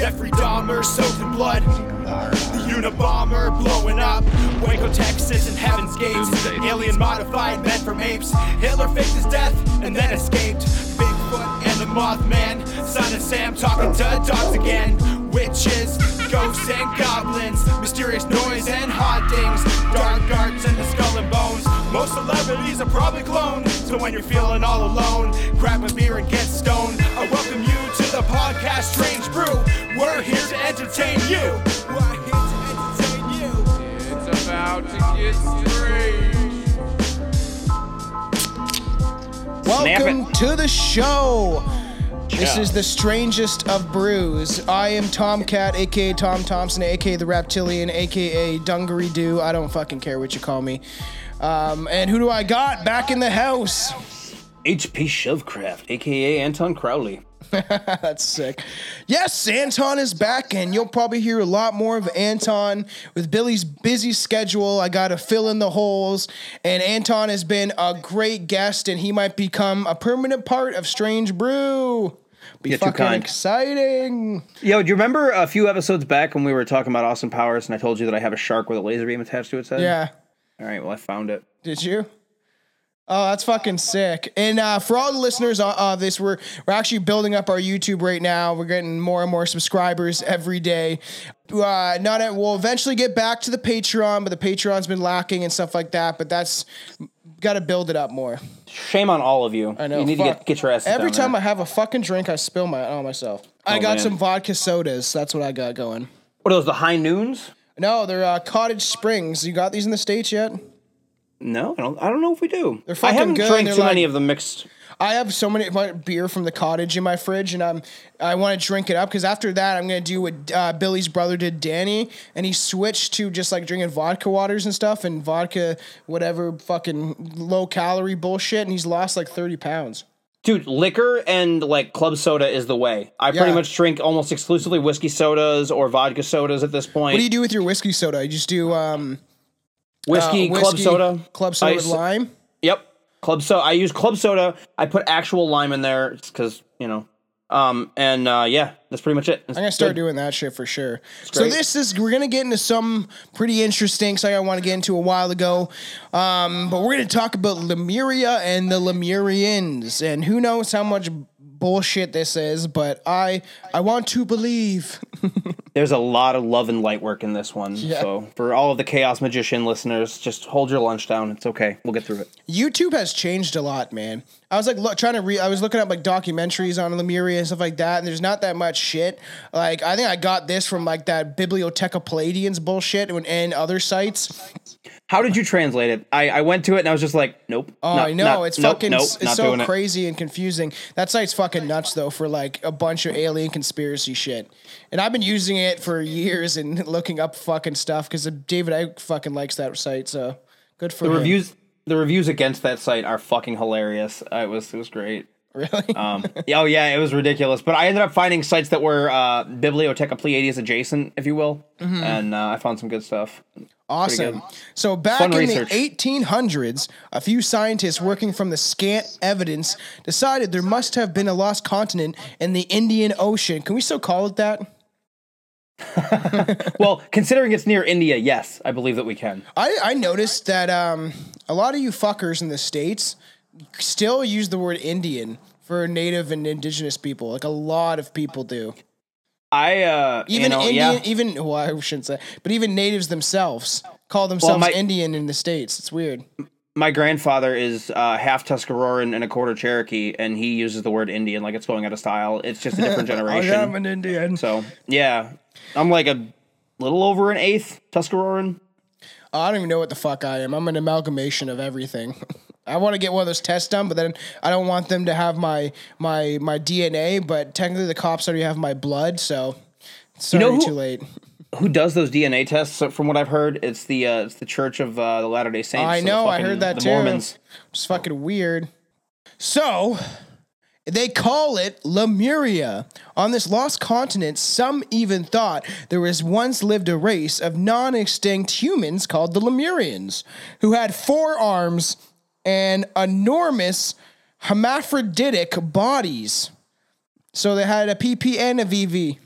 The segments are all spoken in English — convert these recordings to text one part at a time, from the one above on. Jeffrey Dahmer soaked in blood, the Unabomber blowing up, Waco, Texas and Heaven's Gates, alien modified men from apes, Hitler faked his death and then escaped, Bigfoot and the Mothman, Son of Sam talking to dogs again, witches, ghosts and goblins, mysterious noise and hauntings, dark arts and the skull and bones. Most celebrities are probably cloned, so when you're feeling all alone, grab a beer and get stoned. I welcome you to the podcast Strange Brew. We're here to entertain you. We're here to entertain you. It's about to get strange. Welcome to the show. This is the strangest of brews. I am Tomcat, a.k.a. Tom Thompson, a.k.a. The Reptilian, a.k.a. Dungaree Doo. I don't fucking care what you call me. And who do I got back in the house? HP Lovecraft, a.k.a. Anton Crowley. That's sick. Yes, Anton is back, and you'll probably hear a lot more of Anton. With Billy's busy schedule, I gotta fill in the holes, and Anton has been a great guest, and he might become a permanent part of Strange Brew. Be fucking exciting. Yo, do you remember a few episodes back when we were talking about Austin Powers, and I told you that I have a shark with a laser beam attached to its head? Yeah. All right, well, I found it. Did you? Oh, that's fucking sick. And for all the listeners of this, we're actually building up our YouTube right now. We're getting more and more subscribers every day. We'll eventually get back to the Patreon, but the Patreon's been lacking and stuff like that. But that's got to build it up more. Shame on all of you. I know. You need to get your ass down. Every time I have a fucking drink, I spill my on myself. Some vodka sodas. That's what I got going. What are those, the High Noons? No, they're Cottage Springs. You got these in the States yet? No, I don't know if we do. They're fucking good. I haven't drank too many of them mixed. I have so many beer from the Cottage in my fridge, and I want to drink it up, because after that I'm going to do what Billy's brother did, Danny, and he switched to just like drinking vodka waters and stuff, and vodka whatever fucking low-calorie bullshit, and he's lost like 30 pounds. Dude, liquor and like club soda is the way. I pretty much drink almost exclusively whiskey sodas or vodka sodas at this point. What do you do with your whiskey soda? You just do... Whiskey, club soda with lime. Yep. Club soda. I use club soda. I put actual lime in there because, you know, that's pretty much it. I'm going to start doing that shit for sure. So we're going to get into some pretty interesting things I want to get into a while ago. But we're going to talk about Lemuria and the Lemurians, and who knows how much bullshit this is, but I want to believe. There's a lot of love and light work in this one. Yeah. So for all of the Chaos Magician listeners, just hold your lunch down. It's okay. We'll get through it. YouTube has changed a lot, man. I was like I was looking up like documentaries on Lemuria and stuff like that, and there's not that much shit. Like I think I got this from like that Bibliotheca Palladians bullshit and other sites. How did you translate it? I went to it and I was just like, nope. Oh, I know. It's fucking it's so crazy and confusing. That site's fucking nuts though for like a bunch of alien conspiracy shit. And I've been using it for years and looking up fucking stuff because David Icke fucking likes that site. So good for him. The reviews against that site are fucking hilarious. It was great. Really? It was ridiculous. But I ended up finding sites that were Bibliotheca Pleiades adjacent, if you will, and I found some good stuff. Awesome. So back the 1800s, a few scientists working from the scant evidence decided there must have been a lost continent in the Indian Ocean. Can we still call it that? Well, considering it's near India, yes, I believe that we can. I noticed that a lot of you fuckers in the States still use the word Indian for native and indigenous people. Like a lot of people do. Even natives themselves call themselves Indian in the States. It's weird. My grandfather is half Tuscaroran and a quarter Cherokee, and he uses the word Indian like it's going out of style. It's just a different generation. I am an Indian. So yeah, I'm like a little over an eighth Tuscaroran. I don't even know what the fuck I am. I'm an amalgamation of everything. I want to get one of those tests done, but then I don't want them to have my DNA, but technically the cops already have my blood, so it's too late. Who does those DNA tests? So from what I've heard, it's the Church of the Latter-day Saints. I know, I heard that too. Mormons. It's fucking weird. So... they call it Lemuria. On this lost continent, some even thought there was once lived a race of non-extinct humans called the Lemurians, who had four arms and enormous hermaphroditic bodies. So they had a PP and a VV.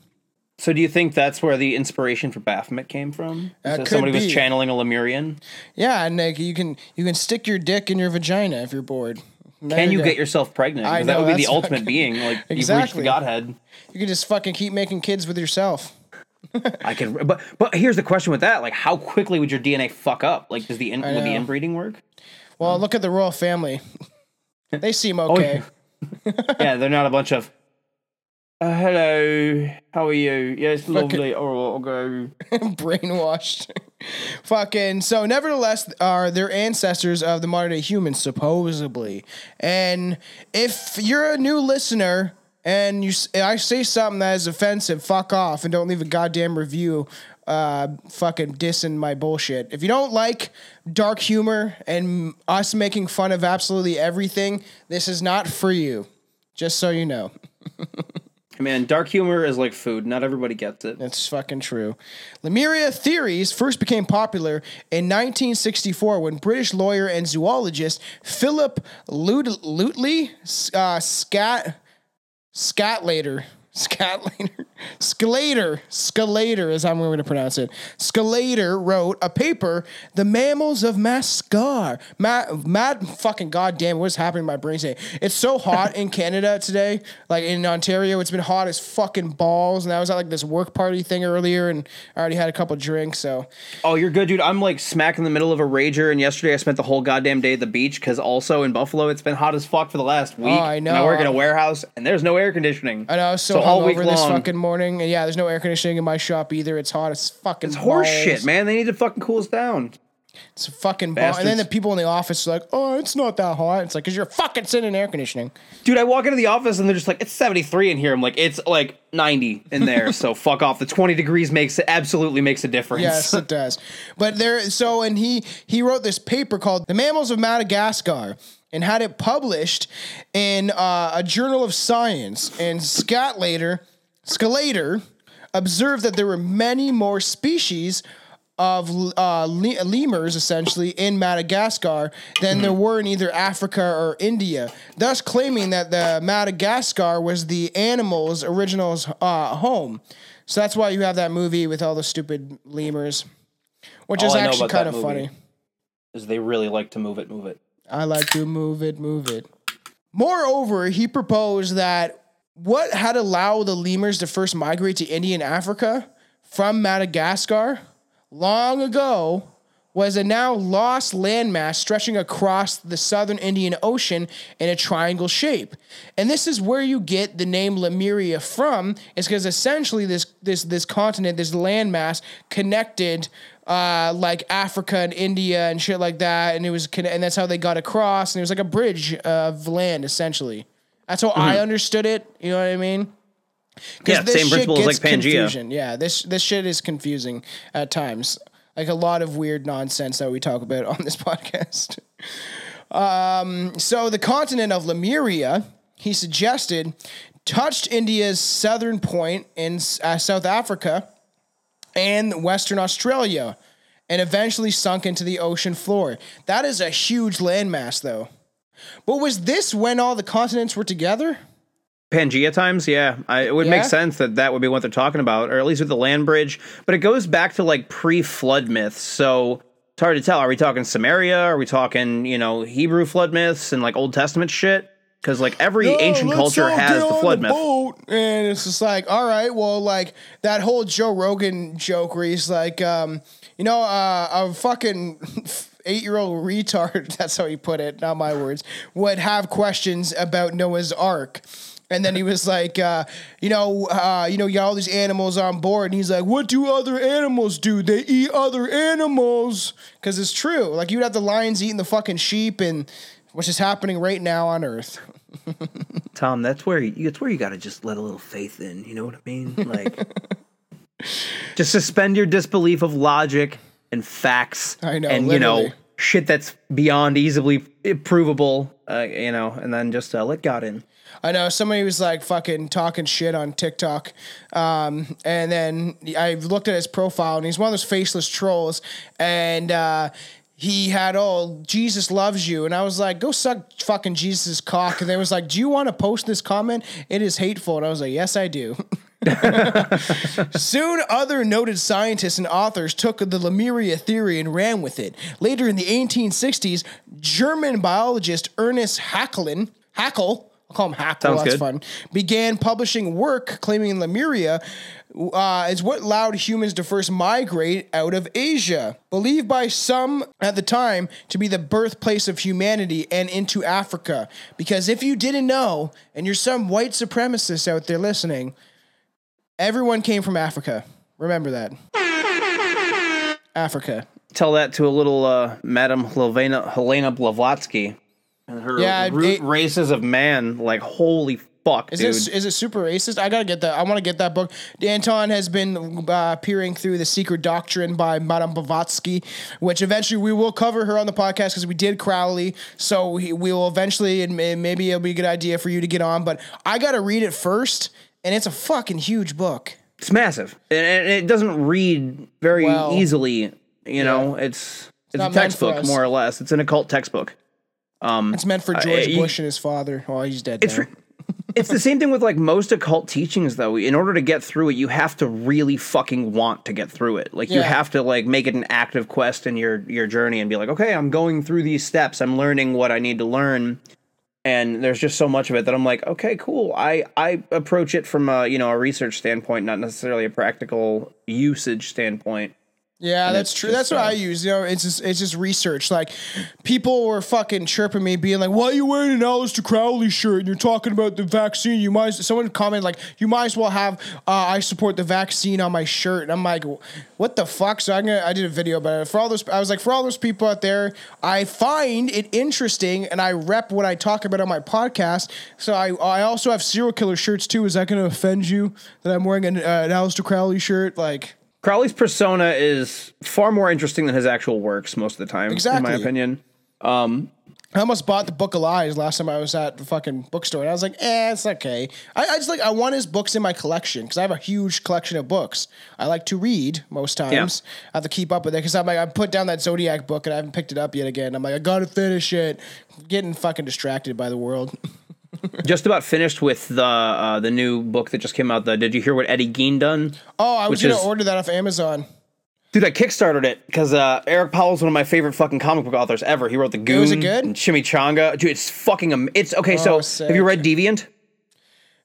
So do you think that's where the inspiration for Baphomet came from? That somebody was channeling a Lemurian? Yeah, and like, you can stick your dick in your vagina if you're bored. Can you get yourself pregnant? Because that would be the ultimate being. Like, exactly. You've reached the Godhead. You can just fucking keep making kids with yourself. I could, but here's the question with that: like, how quickly would your DNA fuck up? Like, would the inbreeding work? Well, look at the royal family. They seem okay. Oh, yeah, they're not a bunch of. Hello, how are you? Yes, lovely. I'll go. Brainwashed. Fucking. So, nevertheless, are their ancestors of the modern day humans, supposedly. And if you're a new listener and I say something that is offensive, fuck off and don't leave a goddamn review. Fucking dissing my bullshit. If you don't like dark humor and us making fun of absolutely everything, this is not for you. Just so you know. Man, dark humor is like food. Not everybody gets it. That's fucking true. Lemuria theories first became popular in 1964 when British lawyer and zoologist Philip Lutley Scalater is how I'm going to pronounce it. Scalater wrote a paper, The Mammals of Madagascar. Fucking goddamn, what's happening in my brain today? It's so hot in Canada today, like in Ontario. It's been hot as fucking balls, and I was at like this work party thing earlier, and I already had a couple drinks, so. Oh, you're good, dude. I'm like smack in the middle of a rager, and yesterday I spent the whole goddamn day at the beach, because also in Buffalo, it's been hot as fuck for the last week. Oh, I know. And I work in a warehouse, and there's no air conditioning. I know, I was so all week this fucking morning, and yeah, there's no air conditioning in my shop either. It's hot as fucking. It's horse shit, man. They need to fucking cool us down. It's a fucking bomb. And then the people in the office are like, oh, it's not that hot. It's like, because you're fucking sitting in air conditioning. Dude, I walk into the office and they're just like, it's 73 in here. I'm like, it's like 90 in there. So fuck off. The 20 degrees absolutely makes a difference. Yes, it does. But and he wrote this paper called The Mammals of Madagascar and had it published in a journal of science. And Scalater observed that there were many more species of lemurs, essentially, in Madagascar than there were in either Africa or India, thus claiming that the Madagascar was the animal's original home. So that's why you have that movie with all the stupid lemurs, which all is actually kind of funny. Is they really like to move it. I like to move it, move it. Moreover, he proposed that what had allowed the lemurs to first migrate to India and Africa from Madagascar long ago was a now lost landmass stretching across the southern Indian Ocean in a triangle shape. And this is where you get the name Lemuria from, is because essentially this continent, this landmass connected like Africa and India and shit like that, and and that's how they got across, and it was like a bridge of land, essentially. That's how I understood it, you know what I mean? Yeah, same principle as like Pangea. Confusion. Yeah, this shit is confusing at times. Like a lot of weird nonsense that we talk about on this podcast. So the continent of Lemuria, he suggested, touched India's southern point in South Africa and Western Australia and eventually sunk into the ocean floor. That is a huge landmass, though. But was this when all the continents were together? Pangea times, yeah. It would make sense that would be what they're talking about, or at least with the land bridge. But it goes back to, like, pre-flood myths, so it's hard to tell. Are we talking Samaria? Are we talking, you know, Hebrew flood myths and, like, Old Testament shit? Because, like, every ancient culture has the flood myth. And it's just like, all right, well, like, that whole Joe Rogan joke where he's like, a fucking 8-year-old retard, that's how he put it, not my words, would have questions about Noah's Ark. And then he was like, you got all these animals on board. And he's like, what do other animals do? They eat other animals. Because it's true. Like, you'd have the lions eating the fucking sheep, and which is happening right now on Earth. Tom, that's where you got to just let a little faith in. You know what I mean? Like, just suspend your disbelief of logic and facts. I know. And, literally. You know, shit that's beyond easily provable, and then just let God in. I know somebody was like fucking talking shit on TikTok, and then I looked at his profile, and he's one of those faceless trolls, and he had Jesus loves you, and I was like, go suck fucking Jesus' cock, and they was like, do you want to post this comment? It is hateful, and I was like, yes, I do. Soon, other noted scientists and authors took the Lemuria theory and ran with it. Later in the 1860s, German biologist Ernest Haeckel, I'll call him Haeckel, that's good. Fun, began publishing work claiming Lemuria is what allowed humans to first migrate out of Asia, believed by some at the time to be the birthplace of humanity, and into Africa. Because if you didn't know, and you're some white supremacist out there listening, everyone came from Africa. Remember that. Africa. Tell that to a little Madame Helena Blavatsky and her root races of man. Like, holy fuck, dude. Is it super racist? I gotta get that. I want to get that book. Anton has been peering through The Secret Doctrine by Madame Blavatsky, which eventually we will cover her on the podcast because we did Crowley. So we will eventually, and maybe it'll be a good idea for you to get on. But I gotta read it first. And it's a fucking huge book. It's massive. And it doesn't read very easily. You know, it's a textbook, more or less. It's an occult textbook. It's meant for George Bush and his father. Oh, he's dead now. It's the same thing with like most occult teachings, though. In order to get through it, you have to really fucking want to get through it. Like you have to like make it an active quest in your journey and be like, okay, I'm going through these steps. I'm learning what I need to learn. And there's just so much of it that I'm like, okay, cool. I approach it from a research standpoint, not necessarily a practical usage standpoint. Yeah, and that's true. That's what I use. You know, it's just research. Like, people were fucking chirping me, being like, "Why are you wearing an Aleister Crowley shirt? And you're talking about the vaccine. You might." Someone commented like, "You might as well have I support the vaccine on my shirt." And I'm like, "What the fuck?" So I did a video about it. For all those people out there, I find it interesting, and I rep what I talk about on my podcast. So I also have serial killer shirts too. Is that going to offend you that I'm wearing an Aleister Crowley shirt? Like. Crowley's persona is far more interesting than his actual works most of the time, exactly. In my opinion. I almost bought the Book of Lies last time I was at the fucking bookstore, and I was like, it's okay. I just like, I want his books in my collection, because I have a huge collection of books. I like to read most times. Yeah. I have to keep up with it, because I'm like, I put down that Zodiac book, and I haven't picked it up yet again. I'm like, I gotta finish it. I'm getting fucking distracted by the world. Just about finished with the new book that just came out. Did you hear what Ed Gein done? Oh, I was going to order that off Amazon. Dude, I Kickstartered it because Eric Powell is one of my favorite fucking comic book authors ever. He wrote The Goon and Chimichanga. Dude, it's fucking it's okay. Oh, so sick. Have you read Deviant?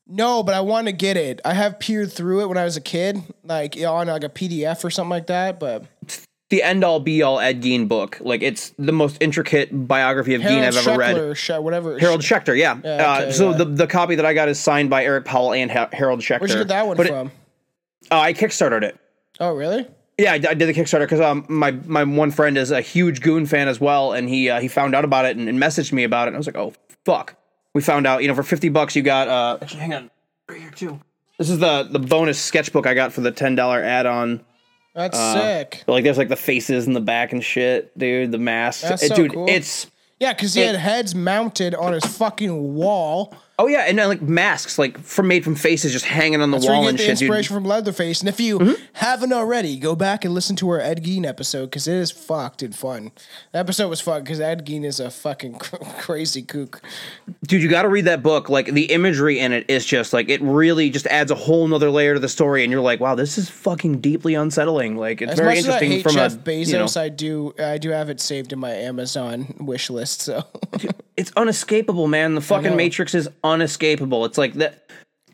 No, but I want to get it. I have peered through it when I was a kid, like on like a PDF or something like that. But it's the end all be all Ed Gein book. Like, it's the most intricate biography of Gein I've ever read. Harold Schechter, yeah. Okay, so the copy that I got is signed by Eric Powell and Harold Schechter. Where'd you get that one from? I Kickstartered it. Oh, really? Yeah, I did the Kickstarter because my one friend is a huge Goon fan as well, and he found out about it and messaged me about it, and I was like, oh, fuck. We found out, for $50 you got... actually, hang on. Right here, too. This is the bonus sketchbook I got for the $10 add-on. That's sick. Like, there's like the faces in the back and shit, dude. The masks, that's so dude. Cool. Because he had heads mounted on his fucking wall. Oh yeah, and then like masks, like made from faces, just hanging on the wall and shit. That's inspiration from Leatherface. And if you haven't already, go back and listen to our Ed Gein episode because it is fucked and fun. That episode was fun because Ed Gein is a fucking crazy kook. Dude, you got to read that book. Like the imagery in it is just like it really just adds a whole nother layer to the story, and you're like, wow, this is fucking deeply unsettling. Like it's very interesting. As much as I hate Jeff Bezos, I do have it saved in my Amazon wish list. So it's unescapable, man. The fucking Matrix is unescapable. It's like that.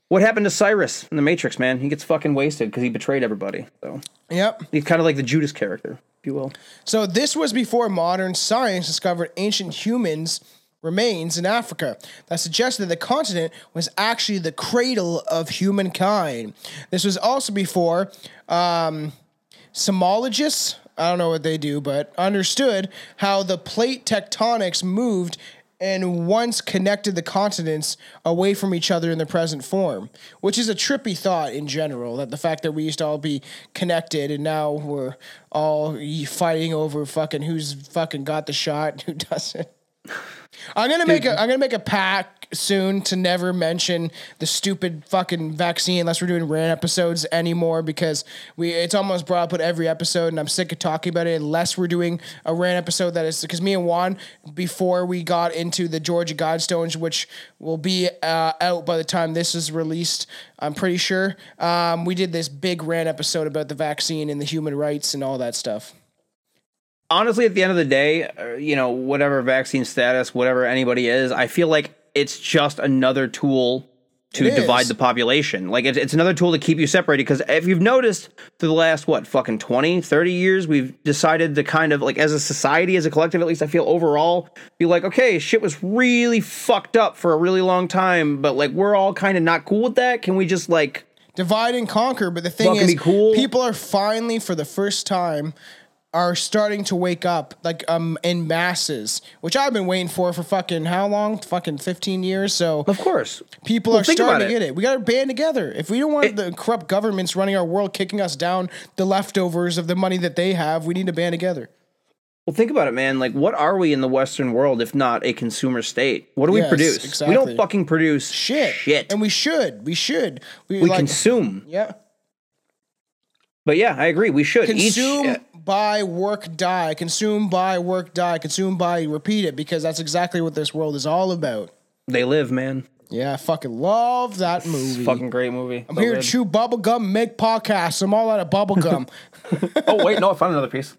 What happened to Cyrus in the Matrix, man? He gets fucking wasted because he betrayed everybody. So he's kind of like the Judas character, if you will. So this was before modern science discovered ancient humans remains in Africa that suggested that the continent was actually the cradle of humankind. This was also before seismologists, I don't know what they do, but understood how the plate tectonics moved and once connected the continents away from each other in their present form, which is a trippy thought in general, that the fact that we used to all be connected and now we're all fighting over fucking who's fucking got the shot and who doesn't. I'm gonna make a pact soon to never mention the stupid fucking vaccine unless we're doing rant episodes anymore, because it's almost brought up at every episode, and I'm sick of talking about it unless we're doing a rant episode. That is because me and Juan, before we got into the Georgia Godstones, which will be out by the time this is released, I'm pretty sure, we did this big rant episode about the vaccine and the human rights and all that stuff. Honestly, at the end of the day, you know, whatever vaccine status, whatever anybody is, I feel like it's just another tool to divide the population. Like, it's another tool to keep you separated, because if you've noticed through the last, 20, 30 years, we've decided to kind of, like, as a society, as a collective, at least I feel overall, be like, okay, shit was really fucked up for a really long time, but, like, we're all kind of not cool with that. Can we just, like... divide and conquer, but the thing is, cool? People are finally, for the first time... are starting to wake up, like, in masses, which I've been waiting for fucking how long? Fucking 15 years. So of course people are starting to get it. We got to band together. If we don't want the corrupt governments running our world, kicking us down the leftovers of the money that they have, we need to band together. Well, think about it, man. Like, what are we in the Western world if not a consumer state? What do we produce? Exactly. We don't fucking produce shit. And we should. We like, consume. Yeah. But yeah, I agree. We should consume, buy, work, die. Consume, buy, work, die. Consume, buy, repeat it, because that's exactly what this world is all about. They live, man. Yeah, I fucking love that movie. Fucking great movie. I'm so here to chew bubble gum, make podcasts. I'm all out of bubble gum. Oh, wait, no, I found another piece.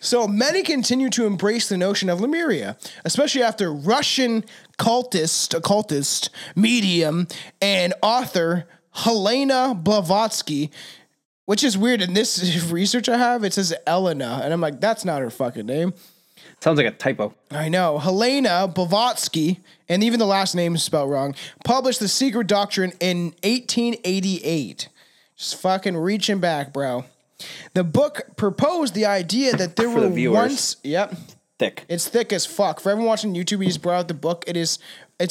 So many continue to embrace the notion of Lemuria, especially after Russian occultist, medium, and author Helena Blavatsky. Which is weird. In this research I have, it says Elena, and I'm like, that's not her fucking name. Sounds like a typo. I know. Helena Blavatsky, and even the last name is spelled wrong, published The Secret Doctrine in 1888. Just fucking reaching back, bro. The book proposed the idea that there were the once... Yep. Thick. It's thick as fuck. For everyone watching YouTube, he just brought out the book. It's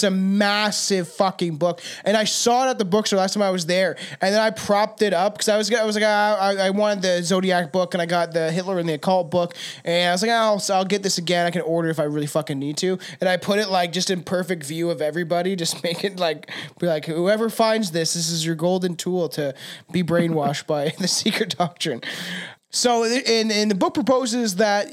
a massive fucking book, and I saw it at the bookstore last time I was there, and then I propped it up because I wanted the Zodiac book, and I got the Hitler and the Occult book, and I was like, I'll get this again. I can order if I really fucking need to, and I put it like just in perfect view of everybody, just make it like be like, whoever finds this, this is your golden tool to be brainwashed by the Secret Doctrine. So, and the book proposes that.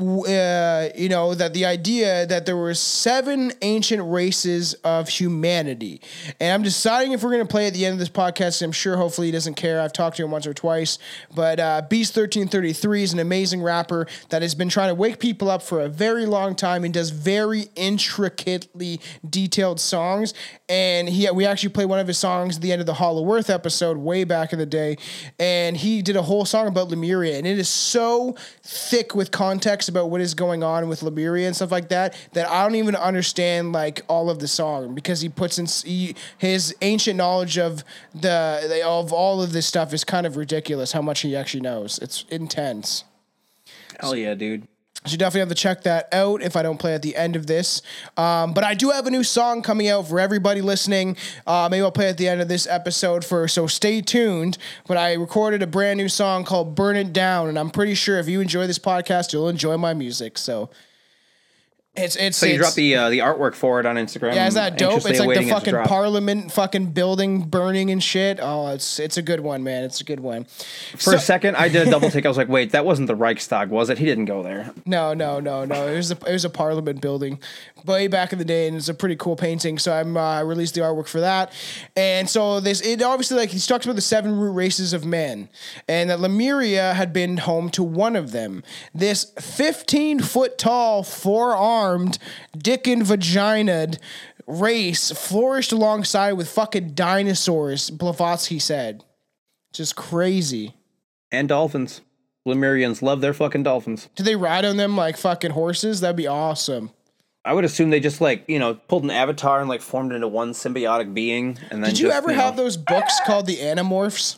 You know, that the idea that there were 7 ancient races of humanity. And I'm deciding if we're going to play at the end of this podcast. I'm sure hopefully he doesn't care. I've talked to him once or twice. But Beast 1333 is an amazing rapper that has been trying to wake people up for a very long time and does very intricately detailed songs. And we actually played one of his songs at the end of the Hollow Earth episode way back in the day. And he did a whole song about Lemuria. And it is so thick with context about what is going on with Lemuria and stuff like that I don't even understand, like, all of the song, because he puts in his ancient knowledge of all of this stuff is kind of ridiculous how much he actually knows. It's intense. Hell yeah, dude. So you definitely have to check that out if I don't play at the end of this. But I do have a new song coming out for everybody listening. Maybe I'll play at the end of this episode, so stay tuned. But I recorded a brand new song called Burn It Down, and I'm pretty sure if you enjoy this podcast, you'll enjoy my music. So you dropped the artwork for it on Instagram. Yeah, is that dope? It's like the fucking parliament fucking building burning and shit. Oh, it's a good one, man. It's a good one. For a second, I did a double take. I was like, wait, that wasn't the Reichstag, was it? He didn't go there. No. It was a parliament building way back in the day, and it's a pretty cool painting. So I released the artwork for that. And so it obviously, like, he talks about the 7 root races of men, and that Lemuria had been home to one of them. This 15-foot tall, 4-armed, dick and vaginaed race flourished alongside with fucking dinosaurs, Blavatsky said. Just crazy. And dolphins. Lemurians love their fucking dolphins. Do they ride on them like fucking horses? That'd be awesome. I would assume they just, like, you know, pulled an avatar and, like, formed into one symbiotic being. And then have those books called the Animorphs?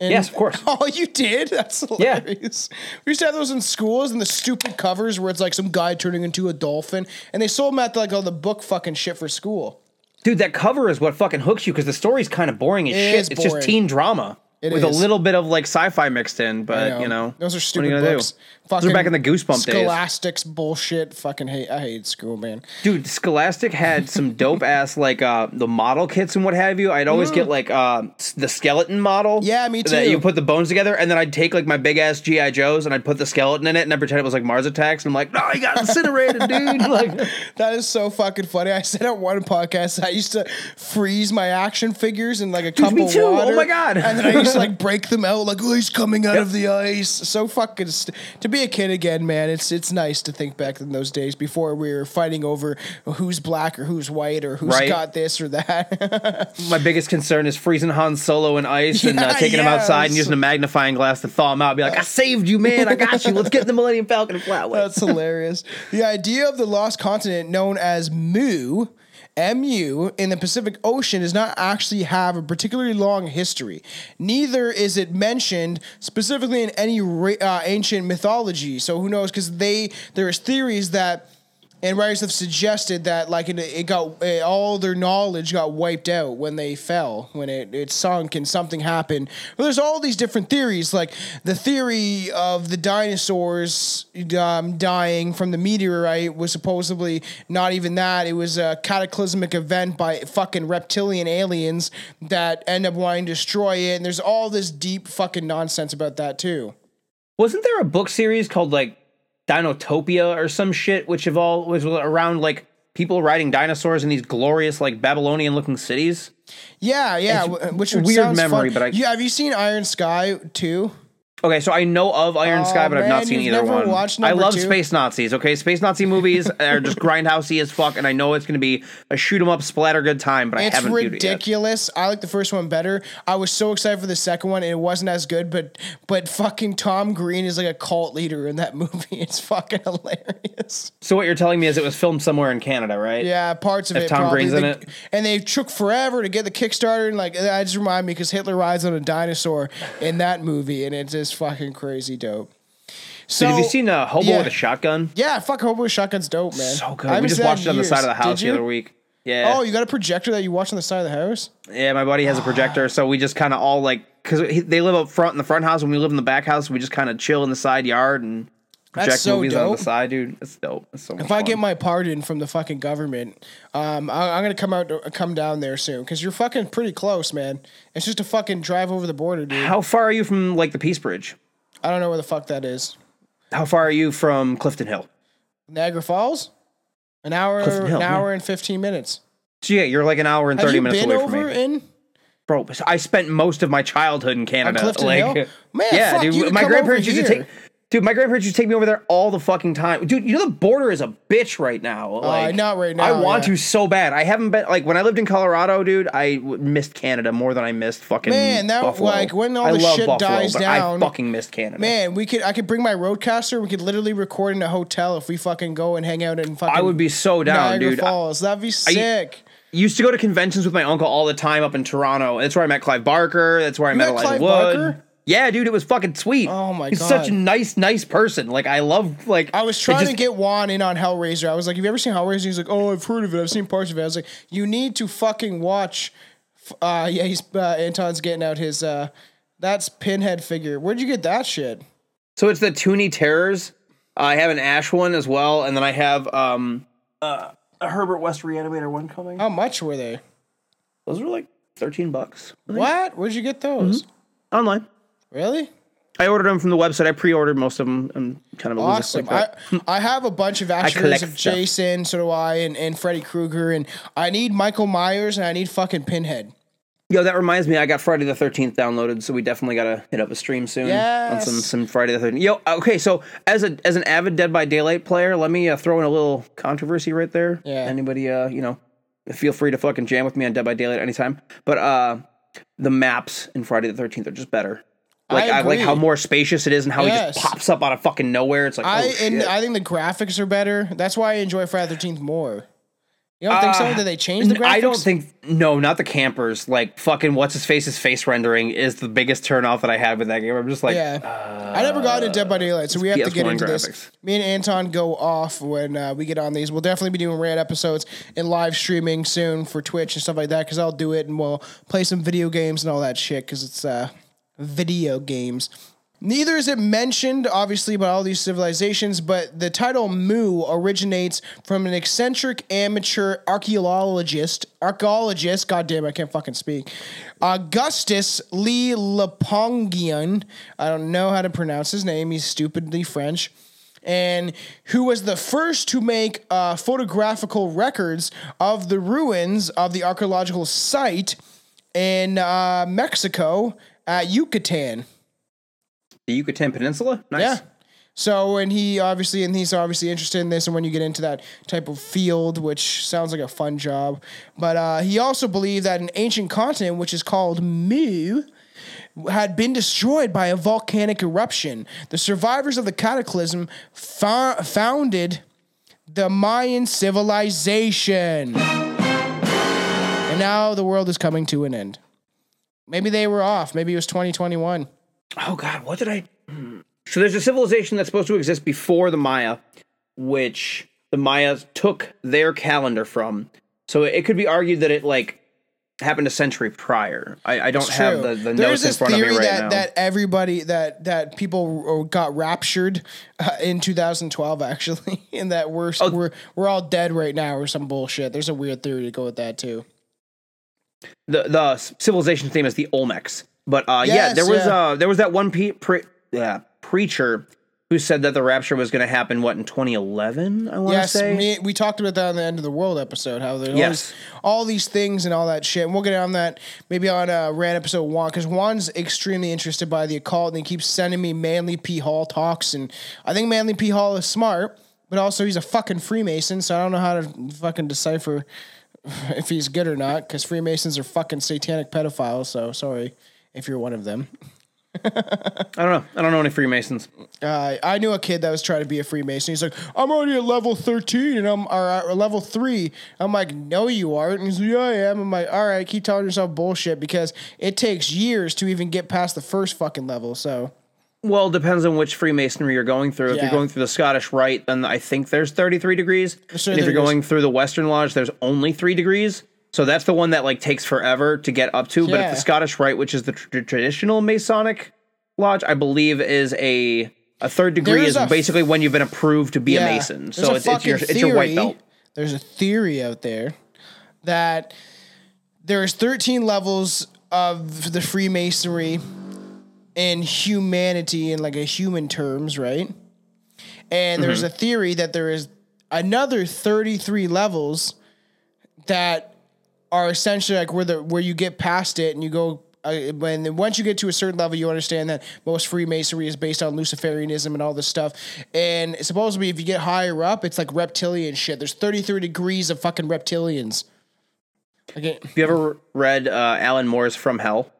Yes, of course. Oh, you did? That's hilarious. Yeah. We used to have those in schools, and the stupid covers where it's like some guy turning into a dolphin, and they sold them at all the book fucking shit for school. Dude, that cover is what fucking hooks you, because the story's kind of boring as shit. It's boring. Just teen drama. With a little bit of like sci-fi mixed in, but know. You know, those are stupid books. Fucking back in the Goosebump Scholastic's days. Bullshit. Fucking hate. I hate school, man. Dude, Scholastic had some dope ass like the model kits and what have you. I'd always get like the skeleton model. Yeah, me too. That you put the bones together, and then I'd take like my big ass GI Joes and I'd put the skeleton in it, and I pretend it was like Mars Attacks. And I'm like, no, you got incinerated, dude. Like that is so fucking funny. I said on one podcast I used to freeze my action figures in like a cup of water. Oh my god. And then I used to like break them out like, oh, he's coming out of the ice. So fucking to be a kid again, man, it's nice to think back in those days before we were fighting over who's black or who's white or who's got this or that. My biggest concern is freezing Han Solo in ice and taking him outside and using a magnifying glass to thaw him out and be like, I saved you, man, I got you, let's get the Millennium Falcon and fly away. That's hilarious. The idea of the lost continent known as Mu, MU, in the Pacific Ocean does not actually have a particularly long history. Neither is it mentioned specifically in any ancient mythology. So who knows? Because there's theories that, and writers have suggested that like all their knowledge got wiped out when they fell, when it sunk and something happened. Well, there's all these different theories, like the theory of the dinosaurs dying from the meteorite was supposedly not even that. It was a cataclysmic event by fucking reptilian aliens that end up wanting to destroy it. And there's all this deep fucking nonsense about that too. Wasn't there a book series called like Dinotopia or some shit, which was around like people riding dinosaurs in these glorious like Babylonian looking cities? Yeah, which weird memory, fun. But have you seen Iron Sky 2? Okay, so I know of Iron Sky, but I've not seen either one. I love Space Nazis. Okay, Space Nazi movies are just grindhousey as fuck, and I know it's going to be a shoot 'em up splatter good time, but I haven't viewed it yet. It's ridiculous. I like the first one better. I was so excited for the second one, and it wasn't as good, but fucking Tom Green is like a cult leader in that movie. It's fucking hilarious. So what you're telling me is it was filmed somewhere in Canada, right? Yeah, parts of it. If Tom Green's in it, and they took forever to get the Kickstarter, and like that just reminded me because Hitler rides on a dinosaur in that movie, and it's just fucking crazy dope. So dude, have you seen a Hobo with a Shotgun? Yeah, fuck, Hobo with a Shotgun's dope, man. So good. We just watched it on the side of the house the other week. Yeah. Oh, you got a projector that you watch on the side of the house? Yeah, my buddy has a projector, so we just kind of all like, because they live up front in the front house, and we live in the back house, we just kind of chill in the side yard and project movies on the side, dude. That's dope. That's so much fun. I get my pardon from the fucking government, I'm gonna come down there soon because you're fucking pretty close, man. It's just a fucking drive over the border, dude. How far are you from like the Peace Bridge? I don't know where the fuck that is. How far are you from Clifton Hill? Niagara Falls? An hour and 15 minutes. So yeah, you're like an hour and 30 minutes away from me. Have you been over in? Bro, I spent most of my childhood in Canada. On Clifton Hill? Man, yeah, fuck, dude. My grandparents used to take me over there all the fucking time. Dude, you know the border is a bitch right now. Like, not right now. I want to so bad. I haven't been, like, when I lived in Colorado, dude, I missed Canada more than I missed fucking Buffalo. Like, when all the shit dies down. I fucking missed Canada. Man, I could bring my roadcaster. We could literally record in a hotel if we fucking go and hang out in fucking I would be so down, Niagara dude. Falls. That'd be sick. Used to go to conventions with my uncle all the time up in Toronto. That's where I met Clive Barker. That's where I met Elijah Wood. Yeah, dude, it was fucking sweet. Oh, my God. He's such a nice person. Like, I love, like... I was trying to get Juan in on Hellraiser. I was like, have you ever seen Hellraiser? He's like, oh, I've heard of it. I've seen parts of it. I was like, you need to fucking watch... Anton's getting out his... That's Pinhead figure. Where'd you get that shit? So it's the Toonie Terrors. I have an Ash one as well, and then I have a Herbert West Reanimator one coming. How much were they? Those were like $13. What? Where'd you get those? Mm-hmm. Online. Really? I ordered them from the website. I pre-ordered most of them. I'm kind of a loser like that. I have a bunch of action figures of Jason, so do I, and Freddy Krueger, and I need Michael Myers, and I need fucking Pinhead. Yo, that reminds me, I got Friday the 13th downloaded, so we definitely gotta hit up a stream soon on some Friday the 13th. Yo, okay, so as an avid Dead by Daylight player, let me throw in a little controversy right there. Yeah. Anybody, feel free to fucking jam with me on Dead by Daylight anytime. But the maps in Friday the 13th are just better. Like I like how more spacious it is and how he just pops up out of fucking nowhere. It's like I think the graphics are better. That's why I enjoy Friday the 13th more. You don't think so? Did they change the graphics? I don't think not the campers. Like fucking what's his face's face rendering is the biggest turnoff that I had with that game. I'm just like I never got into Dead by Daylight, so we have to get into this. Me and Anton go off when we get on these. We'll definitely be doing rant episodes and live streaming soon for Twitch and stuff like that because I'll do it and we'll play some video games and all that shit because it's video games. Neither is it mentioned, obviously, by all these civilizations, but the title Mu originates from an eccentric amateur archaeologist, goddamn, I can't fucking speak, Augustus Lee Lepongian, I don't know how to pronounce his name, he's stupidly French, and who was the first to make photographical records of the ruins of the archaeological site in Mexico at Yucatan. The Yucatan Peninsula? Nice. Yeah. So, and he's obviously interested in this, and when you get into that type of field, which sounds like a fun job, but he also believed that an ancient continent, which is called Mu, had been destroyed by a volcanic eruption. The survivors of the cataclysm founded the Mayan civilization. And now the world is coming to an end. Maybe they were off. Maybe it was 2021. Oh, God, what did I... So there's a civilization that's supposed to exist before the Maya, which the Mayas took their calendar from. So it could be argued that it, like, happened a century prior. I don't have the notes in front of me right now. There's this theory that everybody, that people got raptured in 2012, actually, and that we're all dead right now or some bullshit. There's a weird theory to go with that, too. The civilization theme is the Olmecs. But there was that one preacher who said that the rapture was going to happen, what, in 2011, I want to say? Yes, we talked about that on the End of the World episode, how there's all these things and all that shit. And we'll get on that maybe on Rant Episode 1, because Juan's extremely interested by the occult, and he keeps sending me Manly P. Hall talks. And I think Manly P. Hall is smart, but also he's a fucking Freemason, so I don't know how to fucking decipher if he's good or not, because Freemasons are fucking satanic pedophiles, so sorry. If you're one of them. I don't know any Freemasons. I knew a kid that was trying to be a Freemason. He's like, I'm already at level 13 and I'm at level 3. I'm like, no, you aren't. And he's like, yeah, I am. I'm like, all right, keep telling yourself bullshit because it takes years to even get past the first fucking level. So, well, it depends on which Freemasonry you're going through. If you're going through the Scottish Rite, then I think there's 33 degrees. Sure, and if you're going through the Western Lodge, there's only 3 degrees. So that's the one that, like, takes forever to get up to. Yeah. But if the Scottish Rite, which is the traditional Masonic lodge, I believe is a third degree basically when you've been approved to be a Mason. So it's your white belt. There's a theory out there that there's 13 levels of the Freemasonry in humanity in, like, a human terms, right? And there's a theory that there is another 33 levels that are essentially like where you get past it and you go when once you get to a certain level, you understand that most Freemasonry is based on Luciferianism and all this stuff. And supposedly, if you get higher up, it's like reptilian shit. There's 33 degrees of fucking reptilians. Okay. Have you ever read Alan Moore's From Hell?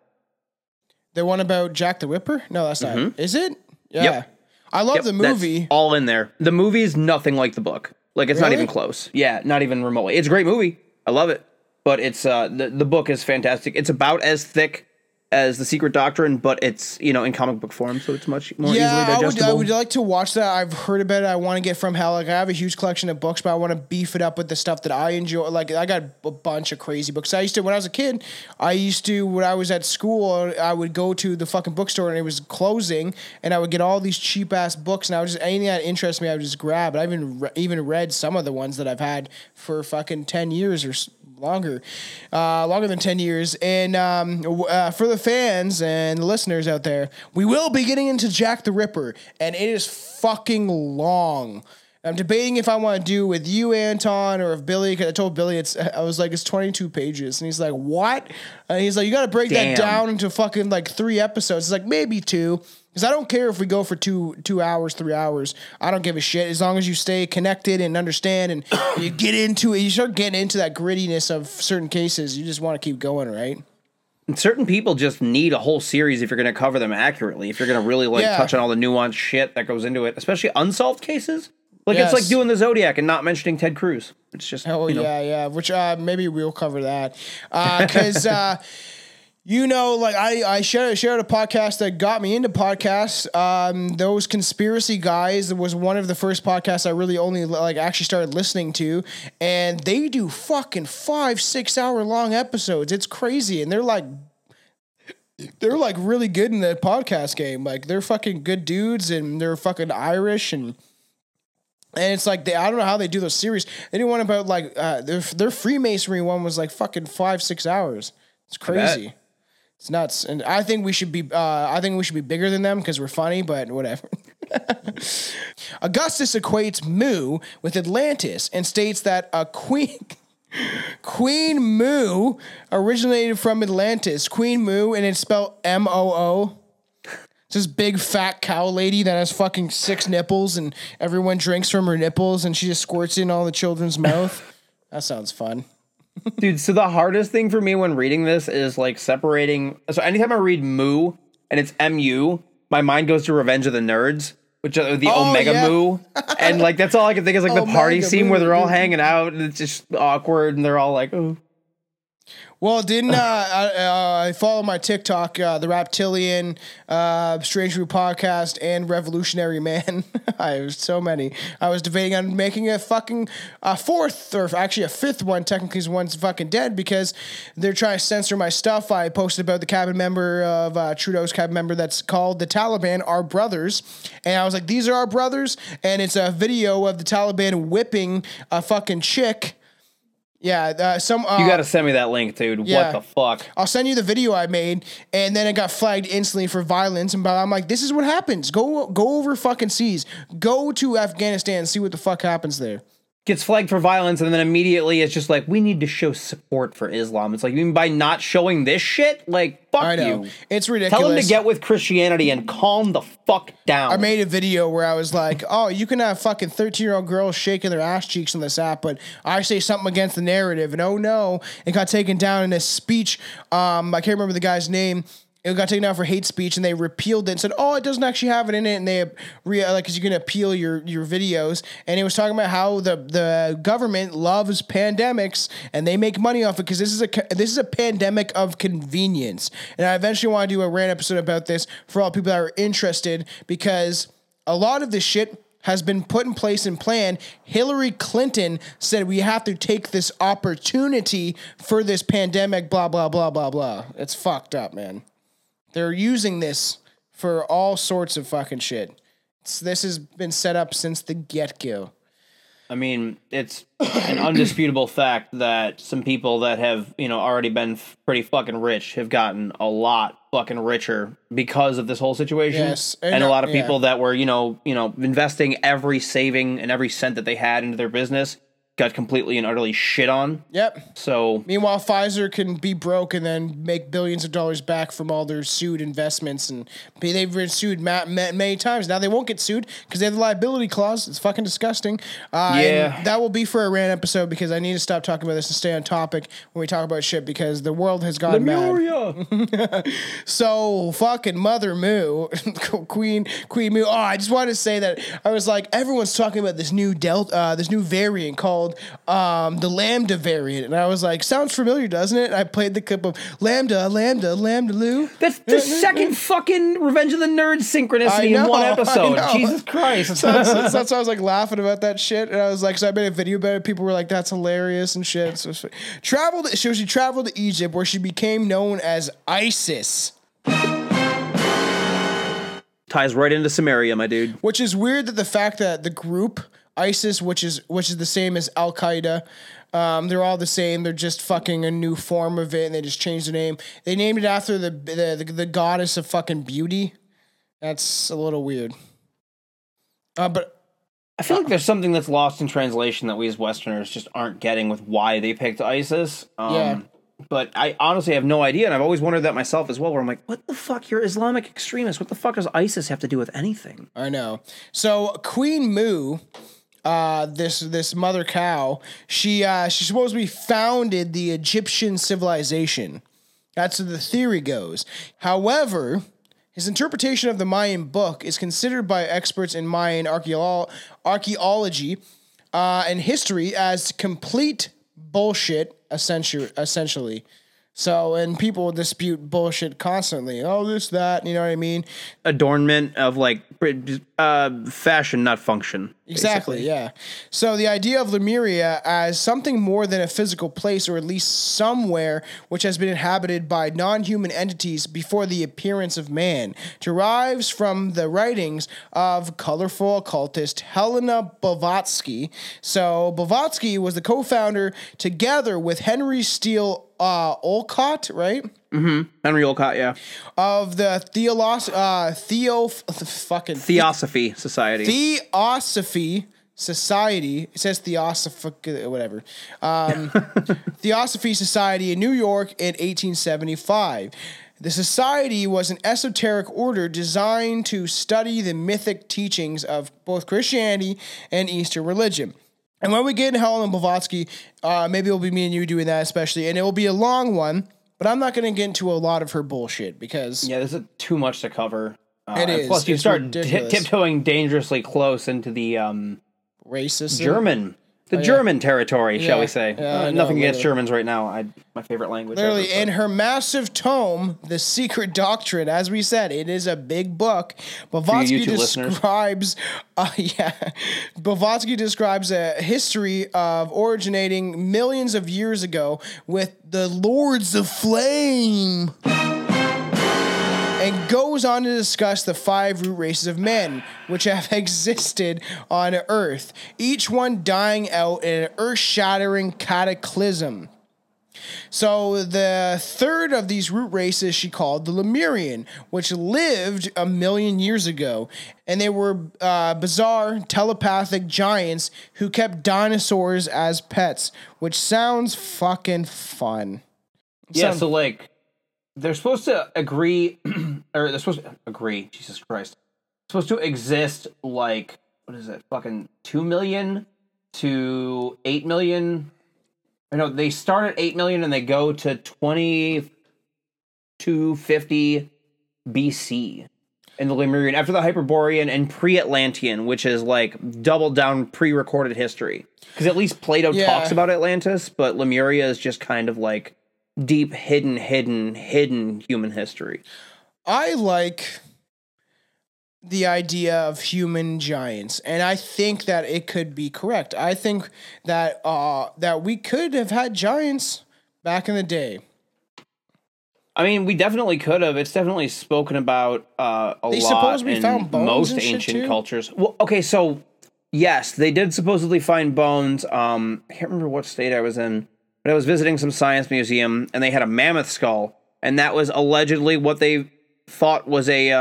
The one about Jack the Ripper? No, that's not. Is it? Yeah. Yep. I love the movie. That's all in there. The movie is nothing like the book. Like it's not even close. Yeah, not even remotely. It's a great movie. I love it. But it's the book is fantastic. It's about as thick as The Secret Doctrine, but it's, you know, in comic book form, so it's much more easily digestible. I would like to watch that. I've heard about it. I want to get From Hell. Like, I have a huge collection of books, but I want to beef it up with the stuff that I enjoy. Like, I got a bunch of crazy books. When I was at school, I would go to the fucking bookstore, and it was closing, and I would get all these cheap-ass books, and I would just, anything that interests me, I would just grab. And I even read some of the ones that I've had for fucking 10 years or longer than 10 years. And for the fans and the listeners out there, we will be getting into Jack the Ripper, and it is fucking long. I'm debating if I want to do with you, Anton, or if Billy, because I told Billy, it's 22 pages, and he's like, what? And he's like, you got to break that down into fucking like 3 episodes. It's like, maybe 2. Because I don't care if we go for 2 hours, 3 hours. I don't give a shit. As long as you stay connected and understand and you get into it, you start getting into that grittiness of certain cases. You just want to keep going, right? And certain people just need a whole series if you're going to cover them accurately, if you're going to really touch on all the nuanced shit that goes into it, especially unsolved cases. Like, it's like doing the Zodiac and not mentioning Ted Cruz. It's just, which maybe we'll cover that. Because... you know, like I shared a podcast that got me into podcasts. Those Conspiracy Guys was one of the first podcasts I really only like actually started listening to, and they do fucking 5-6 hour long episodes. It's crazy, and they're like They're like really good in that podcast game. Like they're fucking good dudes and they're fucking Irish and it's like I don't know how they do those series. They do one about like their Freemasonry one was like fucking 5-6 hours. It's crazy. It's nuts. And I think we should be bigger than them because we're funny, but whatever. Augustus equates Mu with Atlantis and states that a Queen Mu originated from Atlantis. Queen Mu, and it's spelled M-O-O. It's this big fat cow lady that has fucking 6 nipples and everyone drinks from her nipples and she just squirts it in all the children's mouth. That sounds fun. Dude, so the hardest thing for me when reading this is like separating. So anytime I read Mu and it's M-U, my mind goes to Revenge of the Nerds. Which are the Omega Mu, and like that's all I can think is like the party scene where they're all hanging out and it's just awkward and they're all like, oh. Well, didn't I follow my TikTok, The Reptilian, Strange Brew Podcast, and Revolutionary Man? I have so many. I was debating on making a fucking fourth, or actually a fifth one, technically because one's fucking dead, because they're trying to censor my stuff. I posted about the cabin member of Trudeau's cabin member that's called the Taliban, Our Brothers. And I was like, these are our brothers. And it's a video of the Taliban whipping a fucking chick. Yeah, you gotta send me that link, dude. Yeah. What the fuck? I'll send you the video I made, and then it got flagged instantly for violence. And I'm like, this is what happens. Go over fucking seas. Go to Afghanistan and see what the fuck happens there. Gets flagged for violence, and then immediately it's just like, we need to show support for Islam. It's like, you mean by not showing this shit? Like, fuck I know. You. It's ridiculous. Tell them to get with Christianity and calm the fuck down. I made a video where I was like, oh, you can have fucking 13-year-old girls shaking their ass cheeks on this app, but I say something against the narrative, and oh no, it got taken down in a speech. I can't remember the guy's name. It got taken down for hate speech, and they repealed it and said, "Oh, it doesn't actually have it in it." And they because you can appeal your videos. And it was talking about how the government loves pandemics and they make money off it because this is a pandemic of convenience. And I eventually want to do a rant episode about this for all people that are interested, because a lot of this shit has been put in place and planned. Hillary Clinton said we have to take this opportunity for this pandemic. Blah blah blah blah blah. It's fucked up, man. They're using this for all sorts of fucking shit. This has been set up since the get-go. I mean, it's an undisputable fact that some people that have, already been pretty fucking rich have gotten a lot fucking richer because of this whole situation. Yes. And a lot of people that were, investing every saving and every cent that they had into their business got completely and utterly shit on. Yep. So meanwhile, Pfizer can be broke and then make billions of dollars back from all their sued investments, and they've been sued many times. Now they won't get sued because they have the liability clause. It's fucking disgusting. And that will be for a rant episode, because I need to stop talking about this and stay on topic when we talk about shit, because the world has gone mad. So fucking Mother Mu, Queen Mu. Oh, I just wanted to say that I was like, everyone's talking about this new this new variant called the Lambda variant, and I was like, sounds familiar, doesn't it? And I played the clip of Lambda, Lambda, Lambda Lou. That's the second fucking Revenge of the Nerds synchronicity in one episode. Jesus Christ. So I was like laughing about that shit, and I was like, so I made a video about it. People were like, that's hilarious and shit. So she traveled to Egypt, where she became known as Isis. Ties right into Samaria, my dude. Which is weird, that the fact that the group ISIS, which is the same as Al-Qaeda. They're all the same. They're just fucking a new form of it, and they just changed the name. They named it after the goddess of fucking beauty. That's a little weird. But I feel like there's something that's lost in translation that we as Westerners just aren't getting with why they picked ISIS. But I honestly have no idea, and I've always wondered that myself as well, where I'm like, what the fuck? You're Islamic extremists. What the fuck does ISIS have to do with anything? I know. So Queen Mu... this mother cow, she supposedly founded the Egyptian civilization. That's how the theory goes. However, his interpretation of the Mayan book is considered by experts in Mayan archaeology and history as complete bullshit, essentially. So, and people dispute bullshit constantly. Oh, this, that, you know what I mean? Adornment of, like, fashion, not function. Exactly, basically. Yeah. So the idea of Lemuria as something more than a physical place, or at least somewhere which has been inhabited by non-human entities before the appearance of man, derives from the writings of colorful occultist Helena Blavatsky. So Blavatsky was the co-founder, together with Henry Steele Olcott, right? Mm-hmm. Henry Olcott, yeah. Of the Theosophy Society. Theosophy Society. It says Theosophy, whatever. Theosophy Society in New York in 1875. The society was an esoteric order designed to study the mythic teachings of both Christianity and Eastern religion. And when we get into Helena Blavatsky, maybe it'll be me and you doing that especially, and it will be a long one. But I'm not going to get into a lot of her bullshit because... Yeah, there's too much to cover. It is. Plus, you start tiptoeing dangerously close into the... Racist. German. The German territory, shall we say. Nothing against Germans right now. My favorite language. Literally, in her massive tome, The Secret Doctrine, as we said, it is a big book. Blavatsky describes... Blavatsky describes a history of originating millions of years ago with the Lords of Flame. And goes on to discuss the 5 root races of men, which have existed on Earth, each one dying out in an earth-shattering cataclysm. So the third of these root races she called the Lemurian, which lived 1 million years ago. And they were bizarre, telepathic giants who kept dinosaurs as pets, which sounds fucking fun. Yeah, so like... They're supposed to agree, or they're supposed to agree, Jesus Christ. Supposed to exist, like, what is it, fucking 2 million to 8 million? I know, they start at 8 million and they go to 2250 BC in the Lemurian, after the Hyperborean and pre-Atlantean, which is, like, double down pre-recorded history. Because at least Plato talks about Atlantis, but Lemuria is just kind of, like... deep, hidden human history. I like the idea of human giants, and I think that it could be correct. I think that that we could have had giants back in the day. I mean, we definitely could have. It's definitely spoken about a lot in most ancient cultures. Well, okay, so yes, they did supposedly find bones. I can't remember what state I was in. But I was visiting some science museum, and they had a mammoth skull, and that was allegedly what they thought was a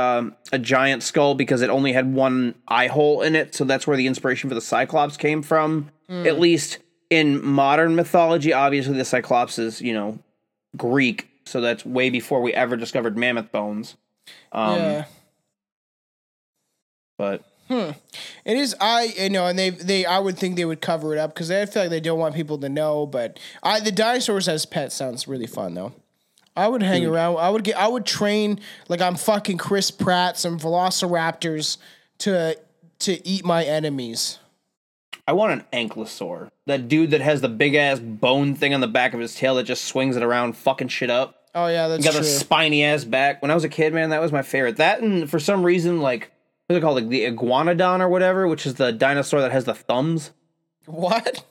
giant skull because it only had one eye hole in it, so that's where the inspiration for the Cyclops came from. Mm. At least in modern mythology, obviously the Cyclops is, you know, Greek, so that's way before we ever discovered mammoth bones. But... It is, I would think they would cover it up because I feel like they don't want people to know. But the dinosaurs as pets sounds really fun though. I would hang around. I would train like I'm fucking Chris Pratt, some velociraptors to eat my enemies. I want an ankylosaur, that dude that has the big ass bone thing on the back of his tail that just swings it around, fucking shit up. Oh yeah, that's true. Got a spiny ass back. When I was a kid, man, that was my favorite. That and for some reason like. What's it called? Like the iguanodon or whatever, which is the dinosaur that has the thumbs. What?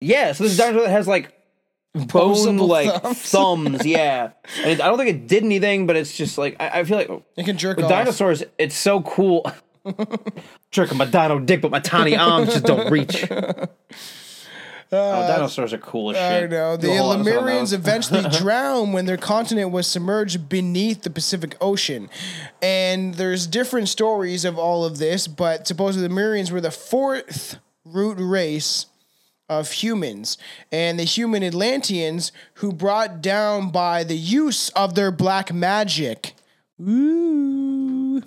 Yeah, so this dinosaur that has like bone like thumbs. Yeah, and I don't think it did anything, but it's just like I feel like it can jerk with off. Dinosaurs. It's so cool. Jerking my dino dick, but my tiny arms just don't reach. Dinosaurs are cool as shit. I know. The Lemurians eventually drowned when their continent was submerged beneath the Pacific Ocean. And there's different stories of all of this, but supposedly the Lemurians were the 4th root race of humans. And the human Atlanteans who brought down by the use of their black magic. Ooh.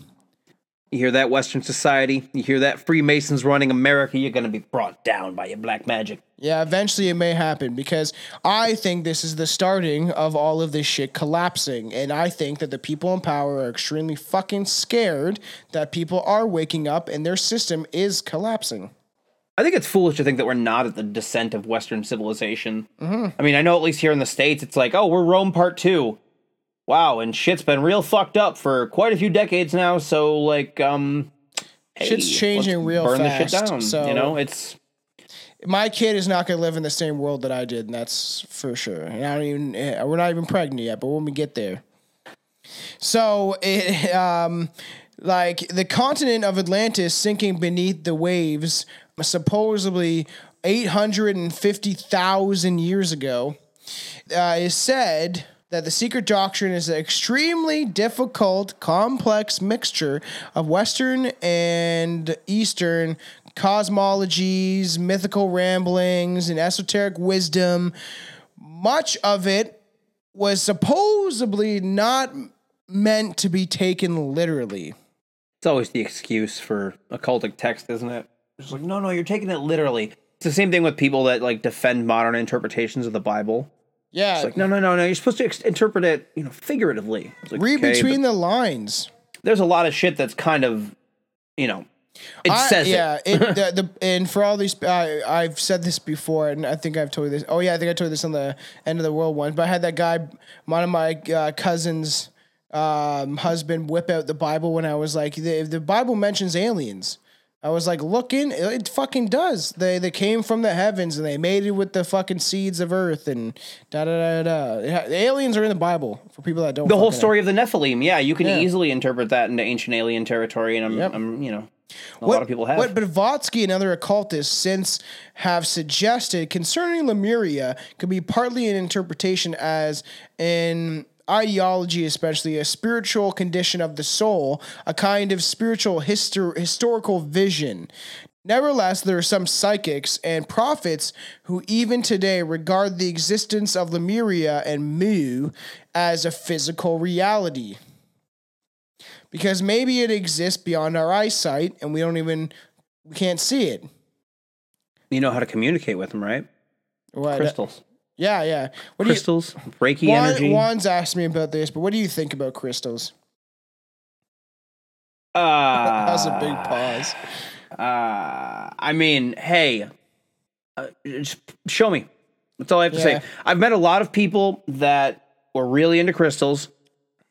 You hear that, Western society? You hear that, Freemasons running America? You're going to be brought down by your black magic. Yeah, eventually it may happen because I think this is the starting of all of this shit collapsing. And I think that the people in power are extremely fucking scared that people are waking up and their system is collapsing. I think it's foolish to think that we're not at the descent of Western civilization. Mm-hmm. I mean, I know at least here in the States, it's like, oh, we're Rome Part 2. Wow, and shit's been real fucked up for quite a few decades now, so, like, hey, shit's changing real fast. Burn the shit down, so, you know? It's... My kid is not going to live in the same world that I did, and that's for sure. And I don't even... We're not even pregnant yet, but when we get there. So, it, like, the continent of Atlantis sinking beneath the waves... supposedly 850,000 years ago, is said that the Secret Doctrine is an extremely difficult, complex mixture of Western and Eastern cosmologies, mythical ramblings, and esoteric wisdom. Much of it was supposedly not meant to be taken literally. It's always the excuse for occultic text, isn't it? It's like, no, you're taking it literally. It's the same thing with people that, like, defend modern interpretations of the Bible. Yeah. It's like, no, you're supposed to interpret it, you know, figuratively. It's like, read between the lines. There's a lot of shit that's kind of, you know, and for all these, I've said this before, and I think I've told you this. Oh, yeah, I think I told you this on the End of the World one, but I had that guy, one of my cousin's husband, whip out the Bible when I was like, the Bible mentions aliens. I was like, looking, it fucking does. They came from the heavens and they made it with the fucking seeds of earth and da-da-da-da. The aliens are in the Bible, for people that don't. The whole story of the Nephilim, yeah, you can easily interpret that into ancient alien territory, and I'm you know, a lot of people have. What Blavatsky and other occultists since have suggested concerning Lemuria could be partly an interpretation as an ideology, especially a spiritual condition of the soul, a kind of spiritual historical vision. Nevertheless, there are some psychics and prophets who even today regard the existence of Lemuria and Mu as a physical reality. Because maybe it exists beyond our eyesight and we can't see it. You know how to communicate with them, right? What? Crystals. Yeah. What crystals, Reiki energy. Juan's asked me about this, but what do you think about crystals? That was a big pause. I mean, hey, just show me. That's all I have to say. I've met a lot of people that were really into crystals